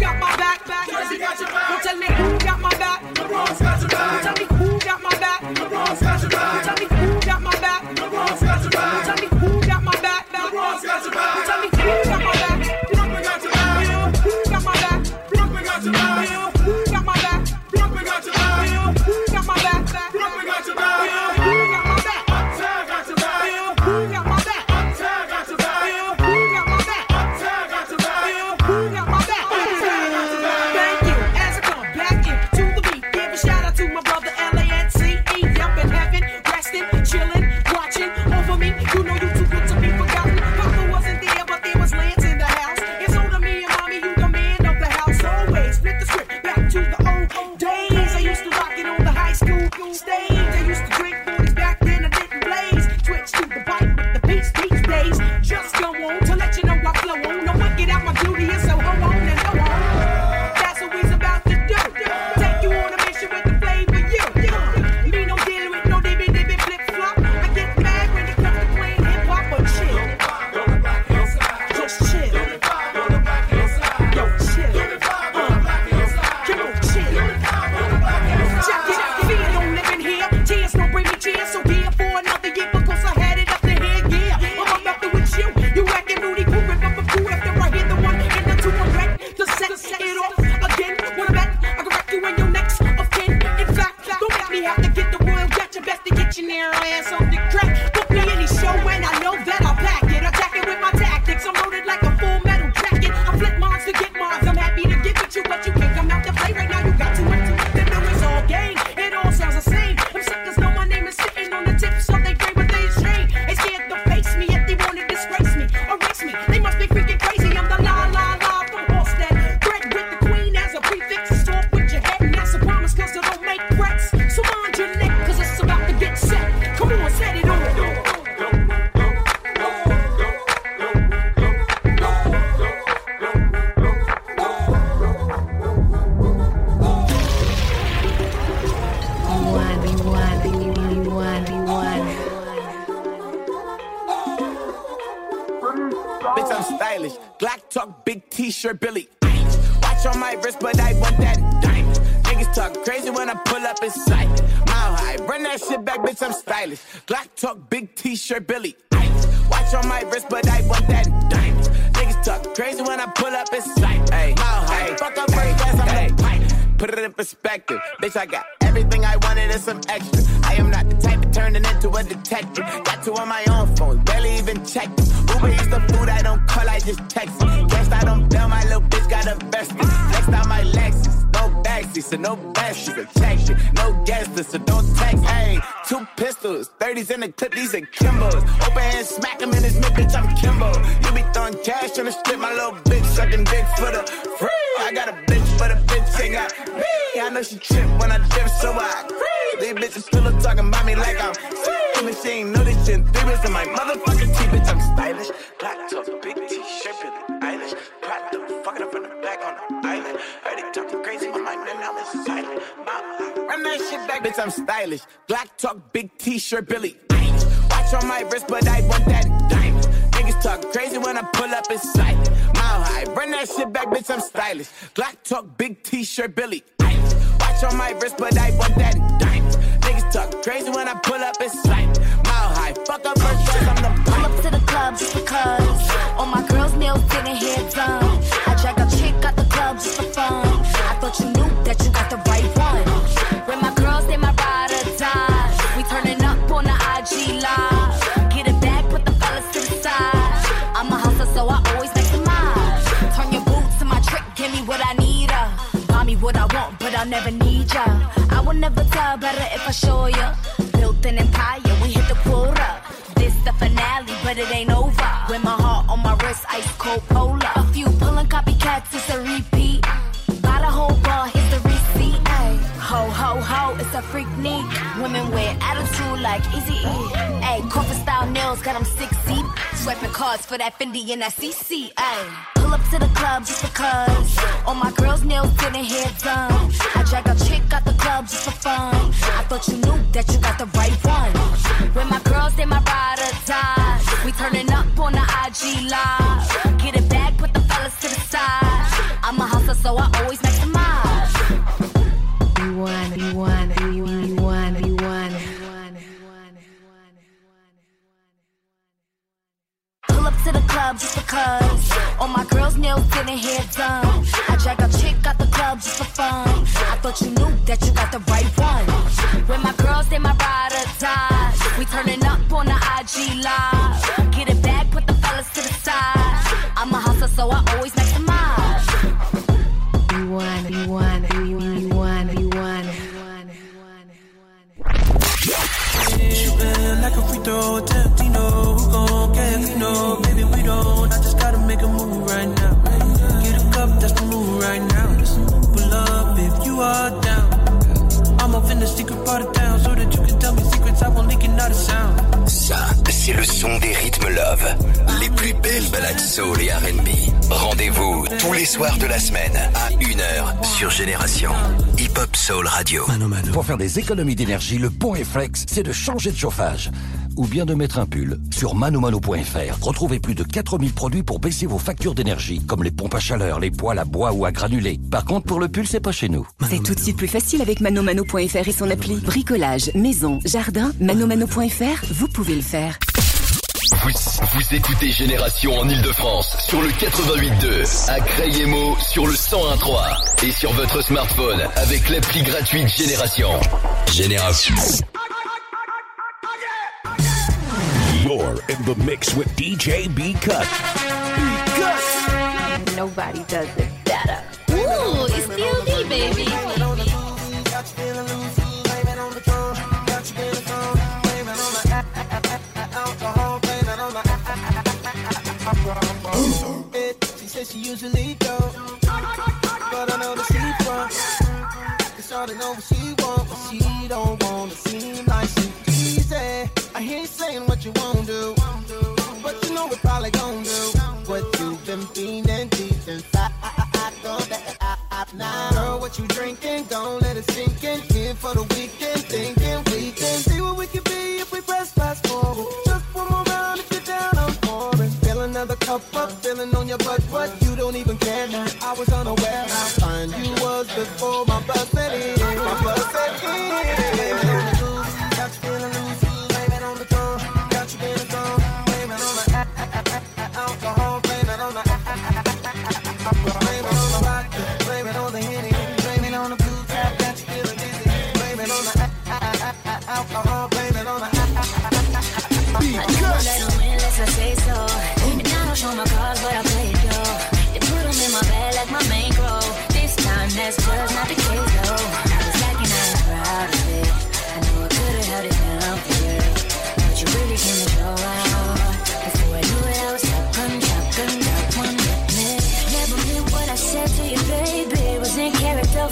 Got my back, back. Jersey got your back. Don't tell me who got my Who got my back? Thank you. As I come back into the beat, give a shout out to my brother L A N C E. Up in heaven, resting, chilling, watching over me. You know you too good to be forgotten. Papa wasn't there, but there was Lance in the house. It's older me and mommy, you the man of the house. Always flip the script back to the old, old days. I used to rock it on the high school stage. I used to drink forties back then, I didn't blaze. Twitch to the bike with the beach, beach days. Just go on to let you know I flow on. No one get out my duty, and so hold on and hold on. That's what we's about to do. Take you on a mission with the flavor, you. you. Me no dealing with no dibby dibby flip flop. I get mad when it comes to playing hip hop, but chill. Just chill. Yo, chill. Uh, come on, chill. Jack it up, me no living here. Tears don't bring me cheers, so dear for another year because I had it up to here, yeah. I'm about to with you. You acting Rudy Cooper, but for cool after I hit the one and the two and wreck the set, set it off again. Wanna bet I can wreck you and your next of kin. In fact, don't let me have to get the royal Dutch. Your best to get your narrow ass off the crack. Book me any show and I know that I'll pack it. Attack it with my tactics. I'm loaded like a full metal jacket. I flip mines to get mines. I'm happy to get with you, but you can't come out to play right now. You got too much to let them know it's all game. It all sounds the same. Them suckers know my name is sitting on the tip, so they pray, but they shame. They scared to face me if they want to disgrace me, erase me. They must be freaking crazy. I'm the la la la from Halstead. Bread with the queen as a prefix. Talk with your head, and that's a promise, cause I don't make threats. So mind your neck, cause it's about to get set. Come on, set it on. Bitch, I'm stylish. Glock talk, big t-shirt, Billy. Watch on my wrist, but I want that dime. Niggas talk crazy when I pull up in sight. Mile high, run that shit back, bitch, I'm stylish. Glock talk, big t-shirt, Billy. Watch on my wrist, but I want that dime. Niggas talk crazy when I pull up in sight. Mile high, fuck up first class, I'm the pipe. Put it in perspective. Bitch, I got everything I wanted and some extra. I am not the type of turning into a detective. Got two on my own phone, barely even checked them. Uber is the food I don't call, I just text it. Guess I don't bail, my little bitch got a vested. Next out my Lexus, no backseat, so no backseat, protection. No gaslight, so don't text. Hey, two pistols, thirties in the clip, these are Kimbo's. Open hand, smack him in his mid, bitch, I'm Kimbo. You be throwing cash on the strip, my little bitch sucking dick for the free. I got a bitch for the bitch, ain't got me. I know she trip when I dip, so I free. These bitches still are talking about me like I'm free. And she ain't know this shit in three weeks in my motherfucking teeth, bitch, I'm stylish. Black top, big t-shirt, Billie Eilish. Black top, fuck it up in the back on the island. Heard it talking crazy, my mind and now it's silent. Mama, run that shit back, bitch, I'm stylish. Black top, big t-shirt, Billie Eilish. Watch on my wrist, but I want that diamond. Niggas talk crazy when I pull up in sight. Mile high, run that shit back, bitch, I'm stylish. Black talk, big t-shirt, Billie Eilish. Watch on my wrist, but I want that diamond. Niggas talk crazy when I pull up in sight. Mile high, fuck up her dress, I'm the pipe. I'm up to the club just because all my girls nails did and hair done. I drag a chick out the club just for fun. I thought you knew that you got the right one. When my girls, they my ride or die. We turning up on the I G live. Get it back, put the fellas to the side. I'm a hustler, so I always make the mob. Turn your boots to my trick, give me what I need. Uh. Buy me what I want, but I'll never need ya. I will never tell better if I show ya. Built an empire, we hit the quota. This the finale, but it ain't over. With my heart on my wrist, ice cold polar. A few pulling copycats, it's a repeat. Buy the whole bar, here's the receipt. Ay. Ho, ho, ho, it's a freak need. Women wear attitude like Eazy-E. Ay, corporate style nails, got them six deep. Swiping cards for that Fendi and that C C. Ay. Pull up to the club just because all my girls' nails didn't hair done. I drag a chick out the club just for fun. I thought you knew that you got the right one. When my girls, they my ride or die. We turning up on the I G live. Get it back, put the fellas to the side. I'm a hustler, so I always make the mob. You won, you won, you won, you won, you won. Up to the club just because all my girls' nails didn't hair done. I drag a chick out the club just for fun. I thought you knew that you got the right one. When my girls, they my ride or die. We turning up on the I G live. Get it back, put the fellas to the side. I'm a hustler, so I always make the mob. Ça, c'est le son des rythmes love, les plus belles balades soul et R and B. Rendez-vous tous les soirs de la semaine à une heure sur Génération. Hip Hop Soul Radio. Mano, Mano. Pour faire des économies d'énergie, le bon réflexe, c'est de changer de chauffage. Ou bien de mettre un pull. Sur mano mano point f r, retrouvez plus de quatre mille produits pour baisser vos factures d'énergie, comme les pompes à chaleur, les poêles à bois ou à granulés. Par contre, pour le pull, c'est pas chez nous. C'est tout de suite plus facile avec mano mano point f r et son appli. Bricolage, maison, jardin, mano mano point f r, vous pouvez le faire. Vous, vous écoutez Génération en Ile-de-France sur le quatre-vingt-huit virgule deux, à Crayemo sur le cent un virgule trois et sur votre smartphone avec l'appli gratuite Génération. Génération. You're in the mix with D J B-Cut. B-Cut. Nobody does it better. Ooh, it's D L D, baby. She says she usually don't, but I know that she wants. It's all to know what she wants, but she don't want to seem like she's easy. I hear you saying what you won't do, but you know we probably gon' do what you've been feeling deep inside. I thought that I, I, now, girl, what you drinking? Don't let it sink in. Here for the weekend, thinking we can see what we can be if we press fast forward. Just one more round if you're down, I'm pouring. Fill another cup up, feeling on your butt, but you don't even care now. I was unaware how fine you was before my butt set in. My butt set in. Got you feeling loose.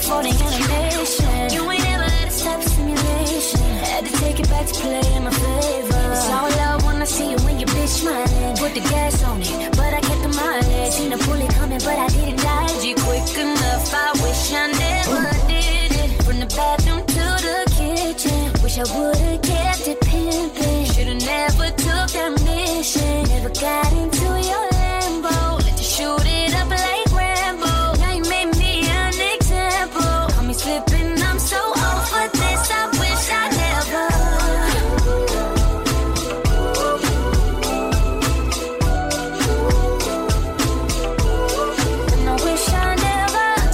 For the animation, you ain't never let it stop the simulation. Had to take it back to play in my favor. It's all love when I see you when you bitch my head. Put the gas on it, but I kept the mileage. Seen the bullet coming, but I didn't dodge it quick enough. I wish I never did it. From the bathroom to the kitchen, wish I would've kept it pimping. Should've never took that mission. Never got into your Lambo. Let you shoot it up like Rambo. Slipping, I'm so over this. I wish I never. And I wish I never. I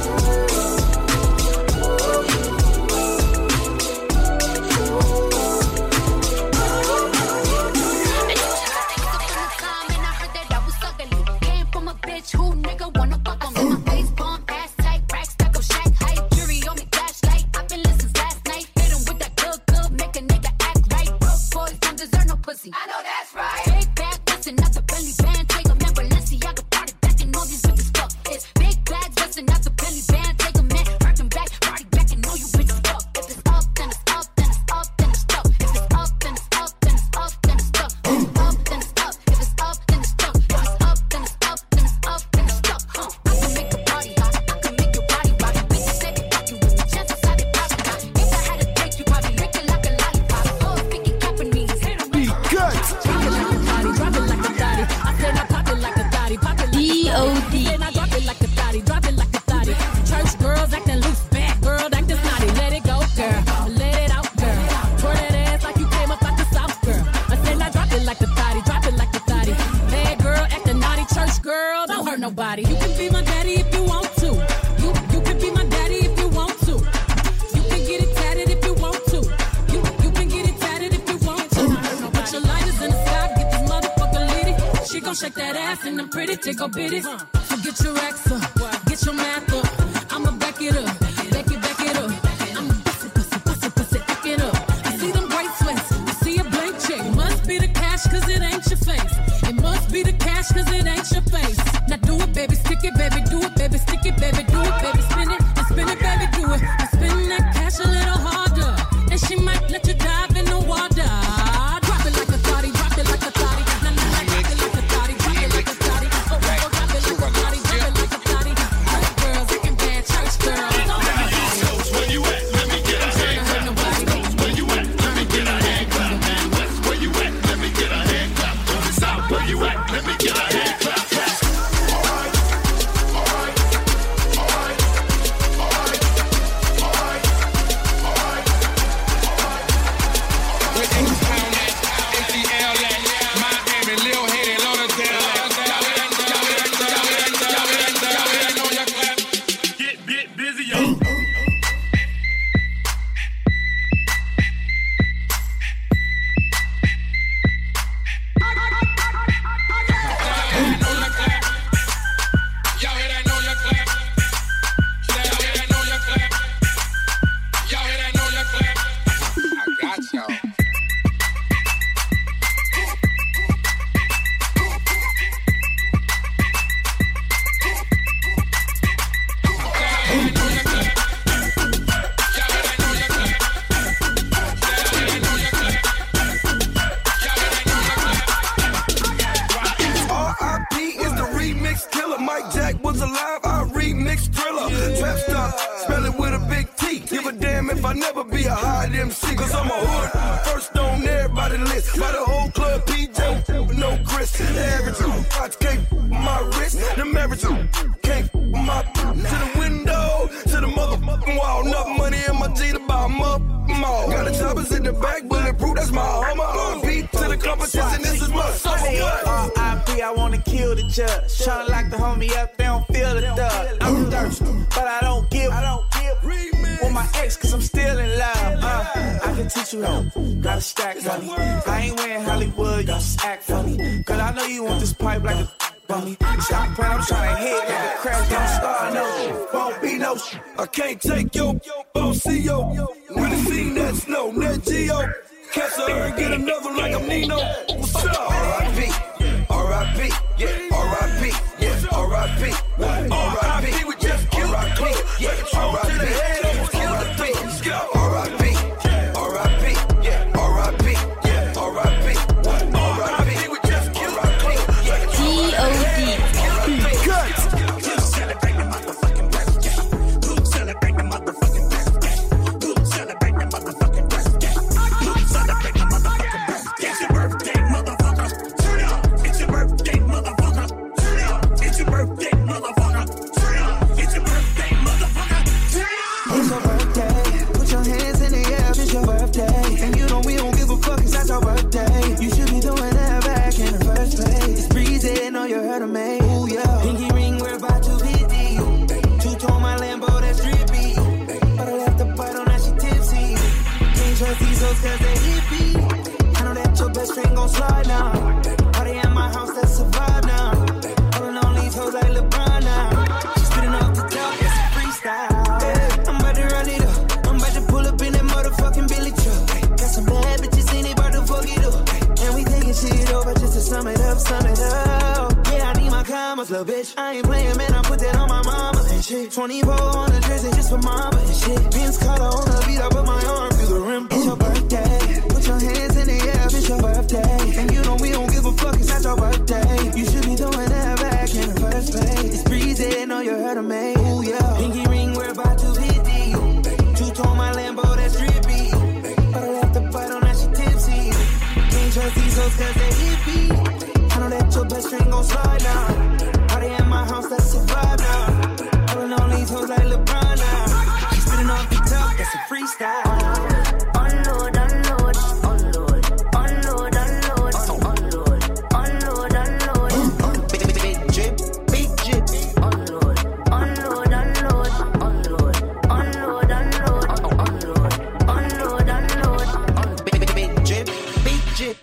and I heard that I was ugly. Came from a bitch who nigga wanna fuck on me. My face bomb ass. I know that's right. Big bag, bustin' out the Bentley band. Take a man, Balenciaga party backin' all these bitches fuck. It's big bags, bustin' out the Bentley band. Take a man, rockin' back, party backin' all you bitches fuck. If it's up, then it's up, then it's up, then it's up. If it's up, then it's up, then it's up, then it's up. If it's up, then it's up, if it's up, then it's up. If it's up, then it's up, then it's up, then it's up. Huh? I can make a party hot, I can make your body rock. Bitch, I said it rock you with the chances I did rock it. If I had a break, you probably lick it like a lollipop. Oh, speaking Japanese, hit 'em. D O D. Then I drop it like a thotty, drop it like a thotty. Church girls acting loose, bad girl acting snotty. Let it go, girl, let it out, girl. Twirl that ass like you came up out the south, girl. I said I drop it like a thotty, drop it like a thotty. Bad girl acting naughty, church girl don't hurt nobody. You can be my daddy if you want to. You you can be my daddy if you want to. You can get it tatted if you want to. You you can get it tatted if you want to. Put your lighters in the sky, get this motherfucker litty. She gon' shake that ass and them pretty tickle bitties. So get your racks up, get your math up. I'm a it up, back it, back it up. I'm a pussy, pussy, pussy, pussy, back it up. I see them white sweats, I see a blank check. Must be the cash, cause it ain't your face. It must be the cash, cause it ain't your face. Now do it, baby, stick it, baby, do it, baby, stick it, baby, do it, baby, spin it, and spin it, baby, do it. I spin that cash a little harder, and she might let you dive in the water. Drop it like a thotty, drop it like a thotty.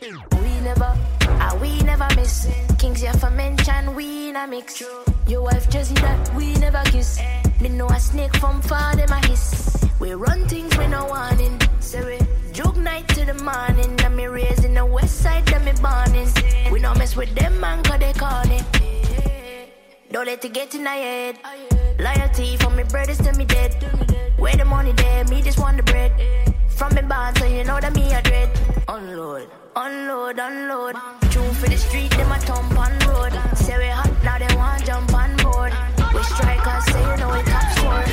We never, ah, we never miss. Kings here for mention, we Jersey that we never kiss. They know a snake from far, them a hiss. We run things with no warning. Say we joke night to the morning. And me raised in the west side, them me burning. We no mess with them man, cause they calling. Don't let it get in my head. Loyalty from me brothers to me dead. Where the money there, me just want the bread. From me bond, so you know that me a dread. Unload, unload, unload. True for the street, them a thump on road. Say we hot, now they want jump on board. We strike us, say you know it top sword.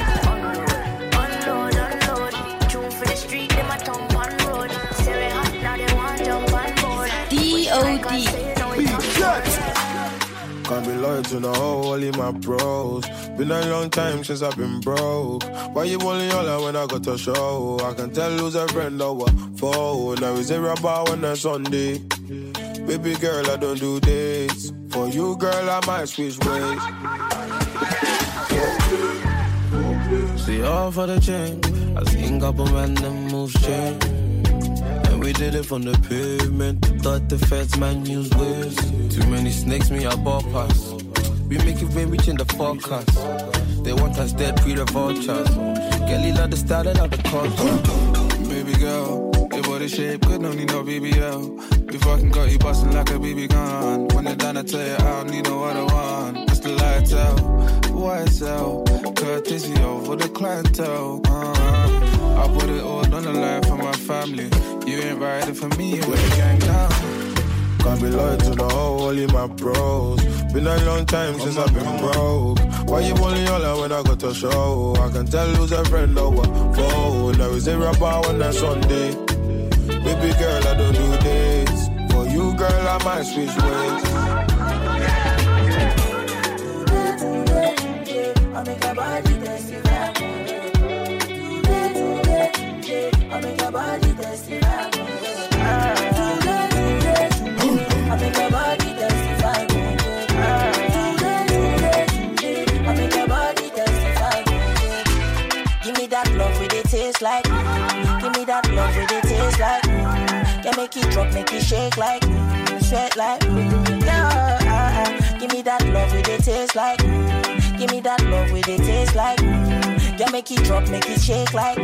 Unload, unload, unload. True for the street, them a thump on road. Say we hot, now they want jump on board. D O D. Can't be loyal to no all in my bros. Been a long time since I've been broke. Why you only holler when I got a show? I can tell who's a friend or what foe. Now it's a rapper on a Sunday. Baby girl, I don't do dates. For you, girl, I might switch ways. See all for the change. I seen couple random moves change. We did it from the pavement. Thought the feds man used waves. Too many snakes, me I bypass. We make it rain, we change the forecast. They want us dead, pre the vultures. Kelly love the style and love the culture. Baby girl, your body shape good, no need no B B L. You fucking got you bustin' like a B B gun. When you're done, I tell you I don't need no other one. That's the lie I tell, why I sell. Courtesy over the clientele. Uh-huh. I put it all on the line for my family. You ain't riding for me, we're the gang now. Can't be loyal to the whole in my bros. Been a long time since I've been broke. Why you only holler when I got a show? I can tell who's a friend or what foe. Now it's a rapper on a Sunday. Baby girl, I don't do dates. For you, girl, I might switch ways. I make a body testify. I make a body testify. Like, give me that love with it taste like. Can make it drop, make it shake like. Sweat like. Yeah, uh, uh. Give me that love with it taste like. Give me that love with it taste like. Can make it drop, make it shake like.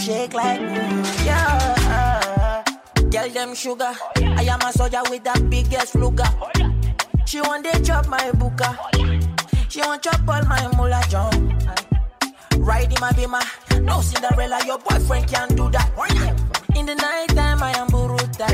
Shake like. Yeah, uh, uh. Girl them sugar. Oh, yeah. I am a soldier with that biggest luga. Oh, yeah. She want to chop my buka. Oh, yeah. She want chop all my mullah jump. Riding my bima. No Cinderella, your boyfriend can't do that. In the night time, I am buruta.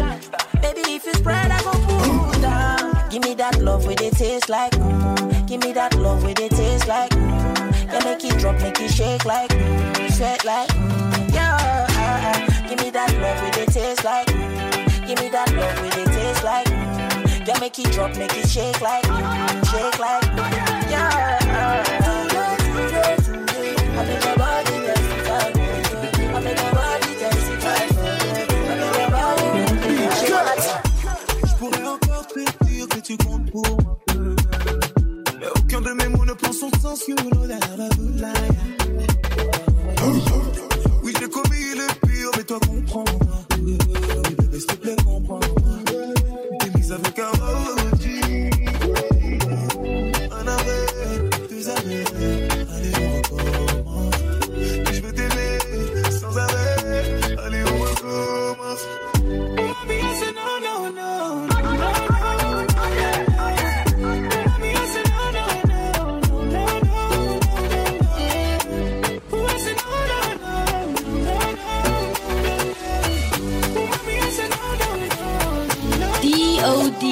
Baby, if you spread, I go buruta. Give me that love with it taste like. Mm. Give me that love with it taste like. Mm. Can make it drop, make it shake like. Mm. Sweat like. Mm. Yeah, uh, uh. Give me that love with it taste like. Mm. Give me that love with it taste like. Mm. Can make it drop, make it shake like. Mm. Shake like. Mm. Yeah. Uh, uh. Tu comptes pour moi. Mais aucun de mes mots ne prend son sens. You know that I love you like. Oui, j'ai commis le pire, mais toi comprends-moi. Oui, bébé, s'il te plaît, comprends-moi. T'es mise avec un O G. Un arrêt, deux arrêts. Allez, on recommence. Et je vais t'aimer sans arrêt. Allez, on recommence. Baby, I said no, no, no, no. D O D.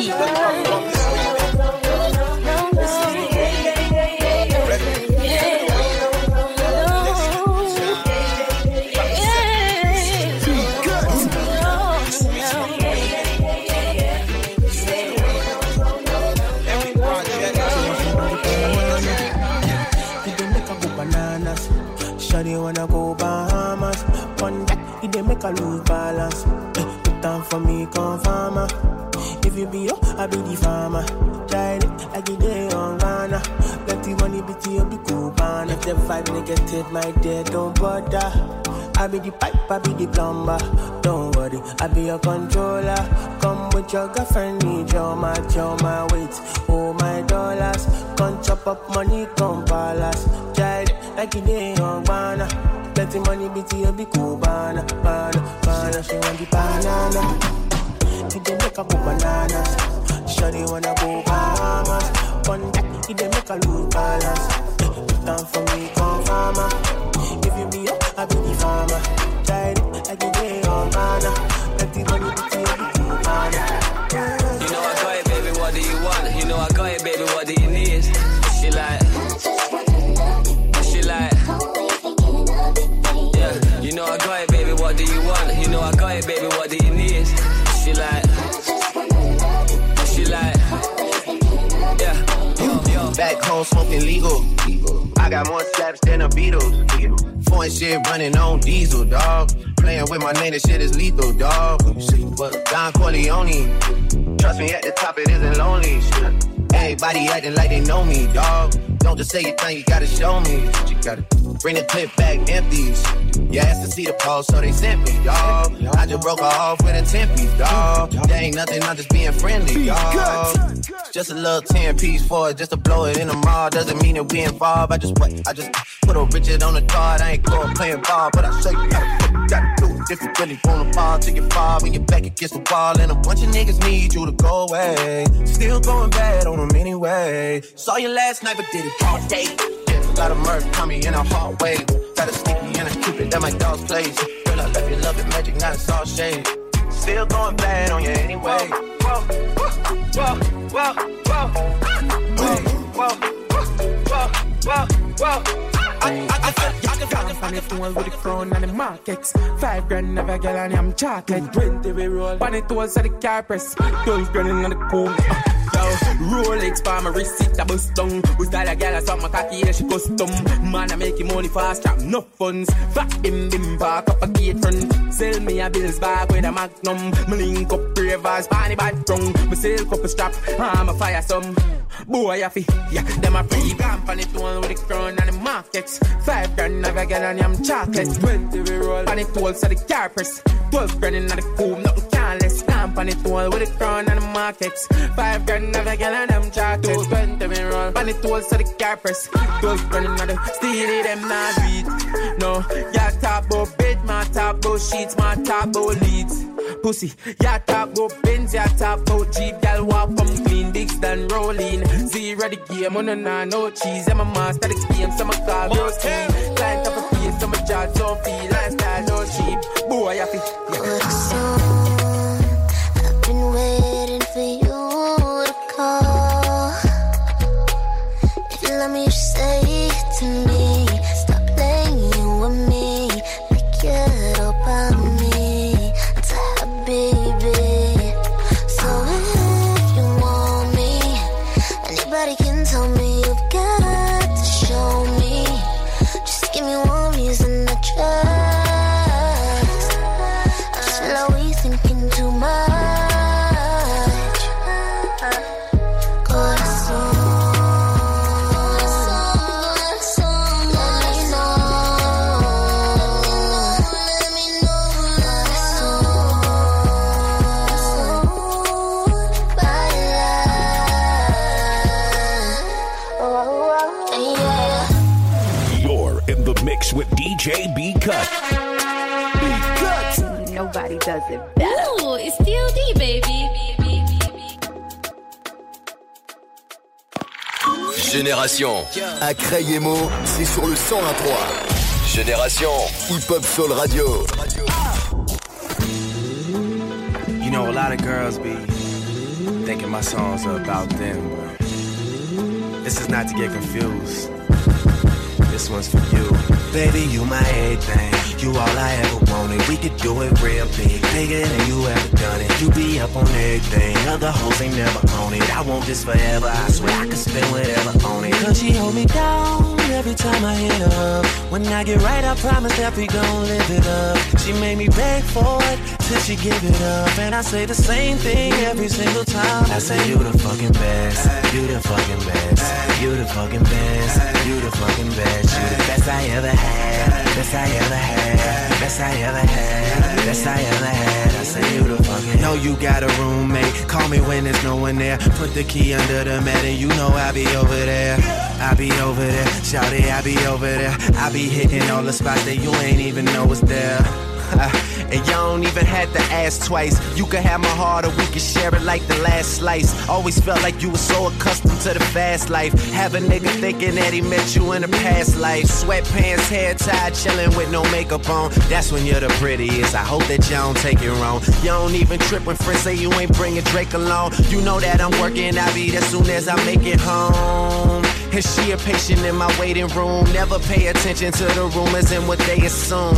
Shawty wanna go Bahamas. One day, you dey make a lose balance. Put down for me, confirmer. If you be up, I be the farmer. Child, I get there on Ghana. Plenty money, bitty, I be Cubana. If the vibe negative, my dear, don't bother. I be the pipe, I be the plumber. Don't worry, I be your controller. Come up with your girlfriend, need your match, your my weight. Oh my dollars, come chop up money, come palace. Child, like you did on banana. Plenty money, B T O, be cool, banana, banana, banana. She want the banana. She dey make a book bananas. Shawty wanna go Bahamas. One day, he dey make a loop balance. Put down for me, come farmer. If you be up, I be the farmer. Child, like you did on banana. You know I got it, baby, what do you want? You know I got it, baby, what do you need? She like, she like, yeah. You know I got it, baby, what do you want? You know I got it, baby, what do you need? She like, she like, yeah. Yo, yo. Back home smoking legal. I got more slaps than a Beatles. Foreign shit running on diesel, dog. Playing with my name, this shit is lethal, dog. But Don Corleone, trust me, at the top it isn't lonely. Everybody acting like they know me, dog. Don't just say your thing, you gotta show me. You gotta bring the clip back empty. You asked to see the pulse, so they sent me, dog. I just broke her off with a ten piece, dog. There ain't nothing, I'm just being friendly, dog. Just a little ten piece for it, just to blow it in the mall. Doesn't mean that we involved. I just wait, I just put a Richard on the card. I ain't going playing ball, but I show you how to gotta do it if you really wanna fall till you fall. When you're back against the wall, and a bunch of niggas need you to go away. Still going bad on them anyway. Saw you last night, but did it all day. Got a murder, caught me in a hallway. Got a sneaky and a cupid at my dog's place. Girl, I love you, love it, magic, not it's all shade. Still going bad on you anyway. Whoa, whoa, whoa, whoa, whoa, whoa, whoa, whoa, whoa, whoa. I, I, I, I, I can find the phone with the crown and the markets. Five grand of a girl and I'm chocolate. Twenty we roll. Funny toes at the car press. Twelve grand in the cool. Rolex for my receipt, I bust down. We style a girl, I saw my cocky, yeah, she custom. Man, I make him money fast, trap no funds. Fat him, bim, back up a gate front. Sell me a bills bag with a magnum. Me link up ravers, panny bad tongue. Me sell couple strap, I'm a fire some. Boy, I feel, yeah, them a free camp on it, one with the crown and the markets. Five grand of a girl and I'm chocolate. Twenty we roll, on it all, so the car press. Twelve grand in the cool, nothing can less. Stamp on it all with the crown and the markets. Five grand of a girl and I'm chocolate. Twenty we roll, on it all, so the car press. Twelve grand in the steely, them not sweet. No, yeah, top of bed, my top of sheets, my top of leads. Pussy, yeah, top of pins, yeah, top of jeep, girl, walk from clean, digs done rolling. Zero the game, on and on, no cheese. I'm a master of the game, so I'm a car, no steam. Client up a face, so I'm a judge, so feel lifestyle, no cheap. Boy, I feel, yeah. Good song, I've been waiting for you to call. If you love me, you should say it to me. Stop playing you with me, make it all about me. It's a hot baby. Tell me you've got to show me. Just give me one reason to trust. I just feel like we thinking too much. Corazón, corazón, let me know. Let me know, corazón, baila. Mix with D J B Cut. B Cut. Nobody does it better. Ooh, it's D L D, baby. Génération. À Creil et Meaux, c'est sur le cent un point trois. Génération. Hip Hop Soul Radio. You know, a lot of girls be thinking my songs are about them, but this is not to get confused. This one's for you. Baby, you my everything. You all I ever wanted. We could do it real big, bigger than you ever done it. You be up on everything. Other hoes ain't never on it. I want this forever. I swear I could spend whatever on it. Cause she hold me down every time I hit up. When I get right, I promise that we gon' live it up. She made me beg for it till she give it up. And I say the same thing every single time. I say you the fucking best. You the fucking best. You the fucking best. You the fucking best. You the best I ever had, best I ever had, best I ever had, best I ever had. I say you the fucking know you got a roommate. Call me when there's no one there. Put the key under the mat and you know I'll be over there. I be over there, shout it, I be over there. I be hitting all the spots that you ain't even know was there. And you don't even have to ask twice. You can have my heart or we can share it like the last slice. Always felt like you were so accustomed to the fast life. Have a nigga thinking that he met you in a past life. Sweatpants, hair tied, chilling with no makeup on. That's when you're the prettiest, I hope that you don't take it wrong. You don't even trip when friends say you ain't bringing Drake along. You know that I'm working, I'll be there soon as I make it home. And she a patient in my waiting room. Never pay attention to the rumors and what they assume.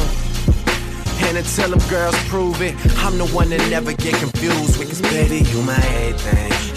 And until them girls prove it, I'm the one that never get confused with. Cause baby, you my everything,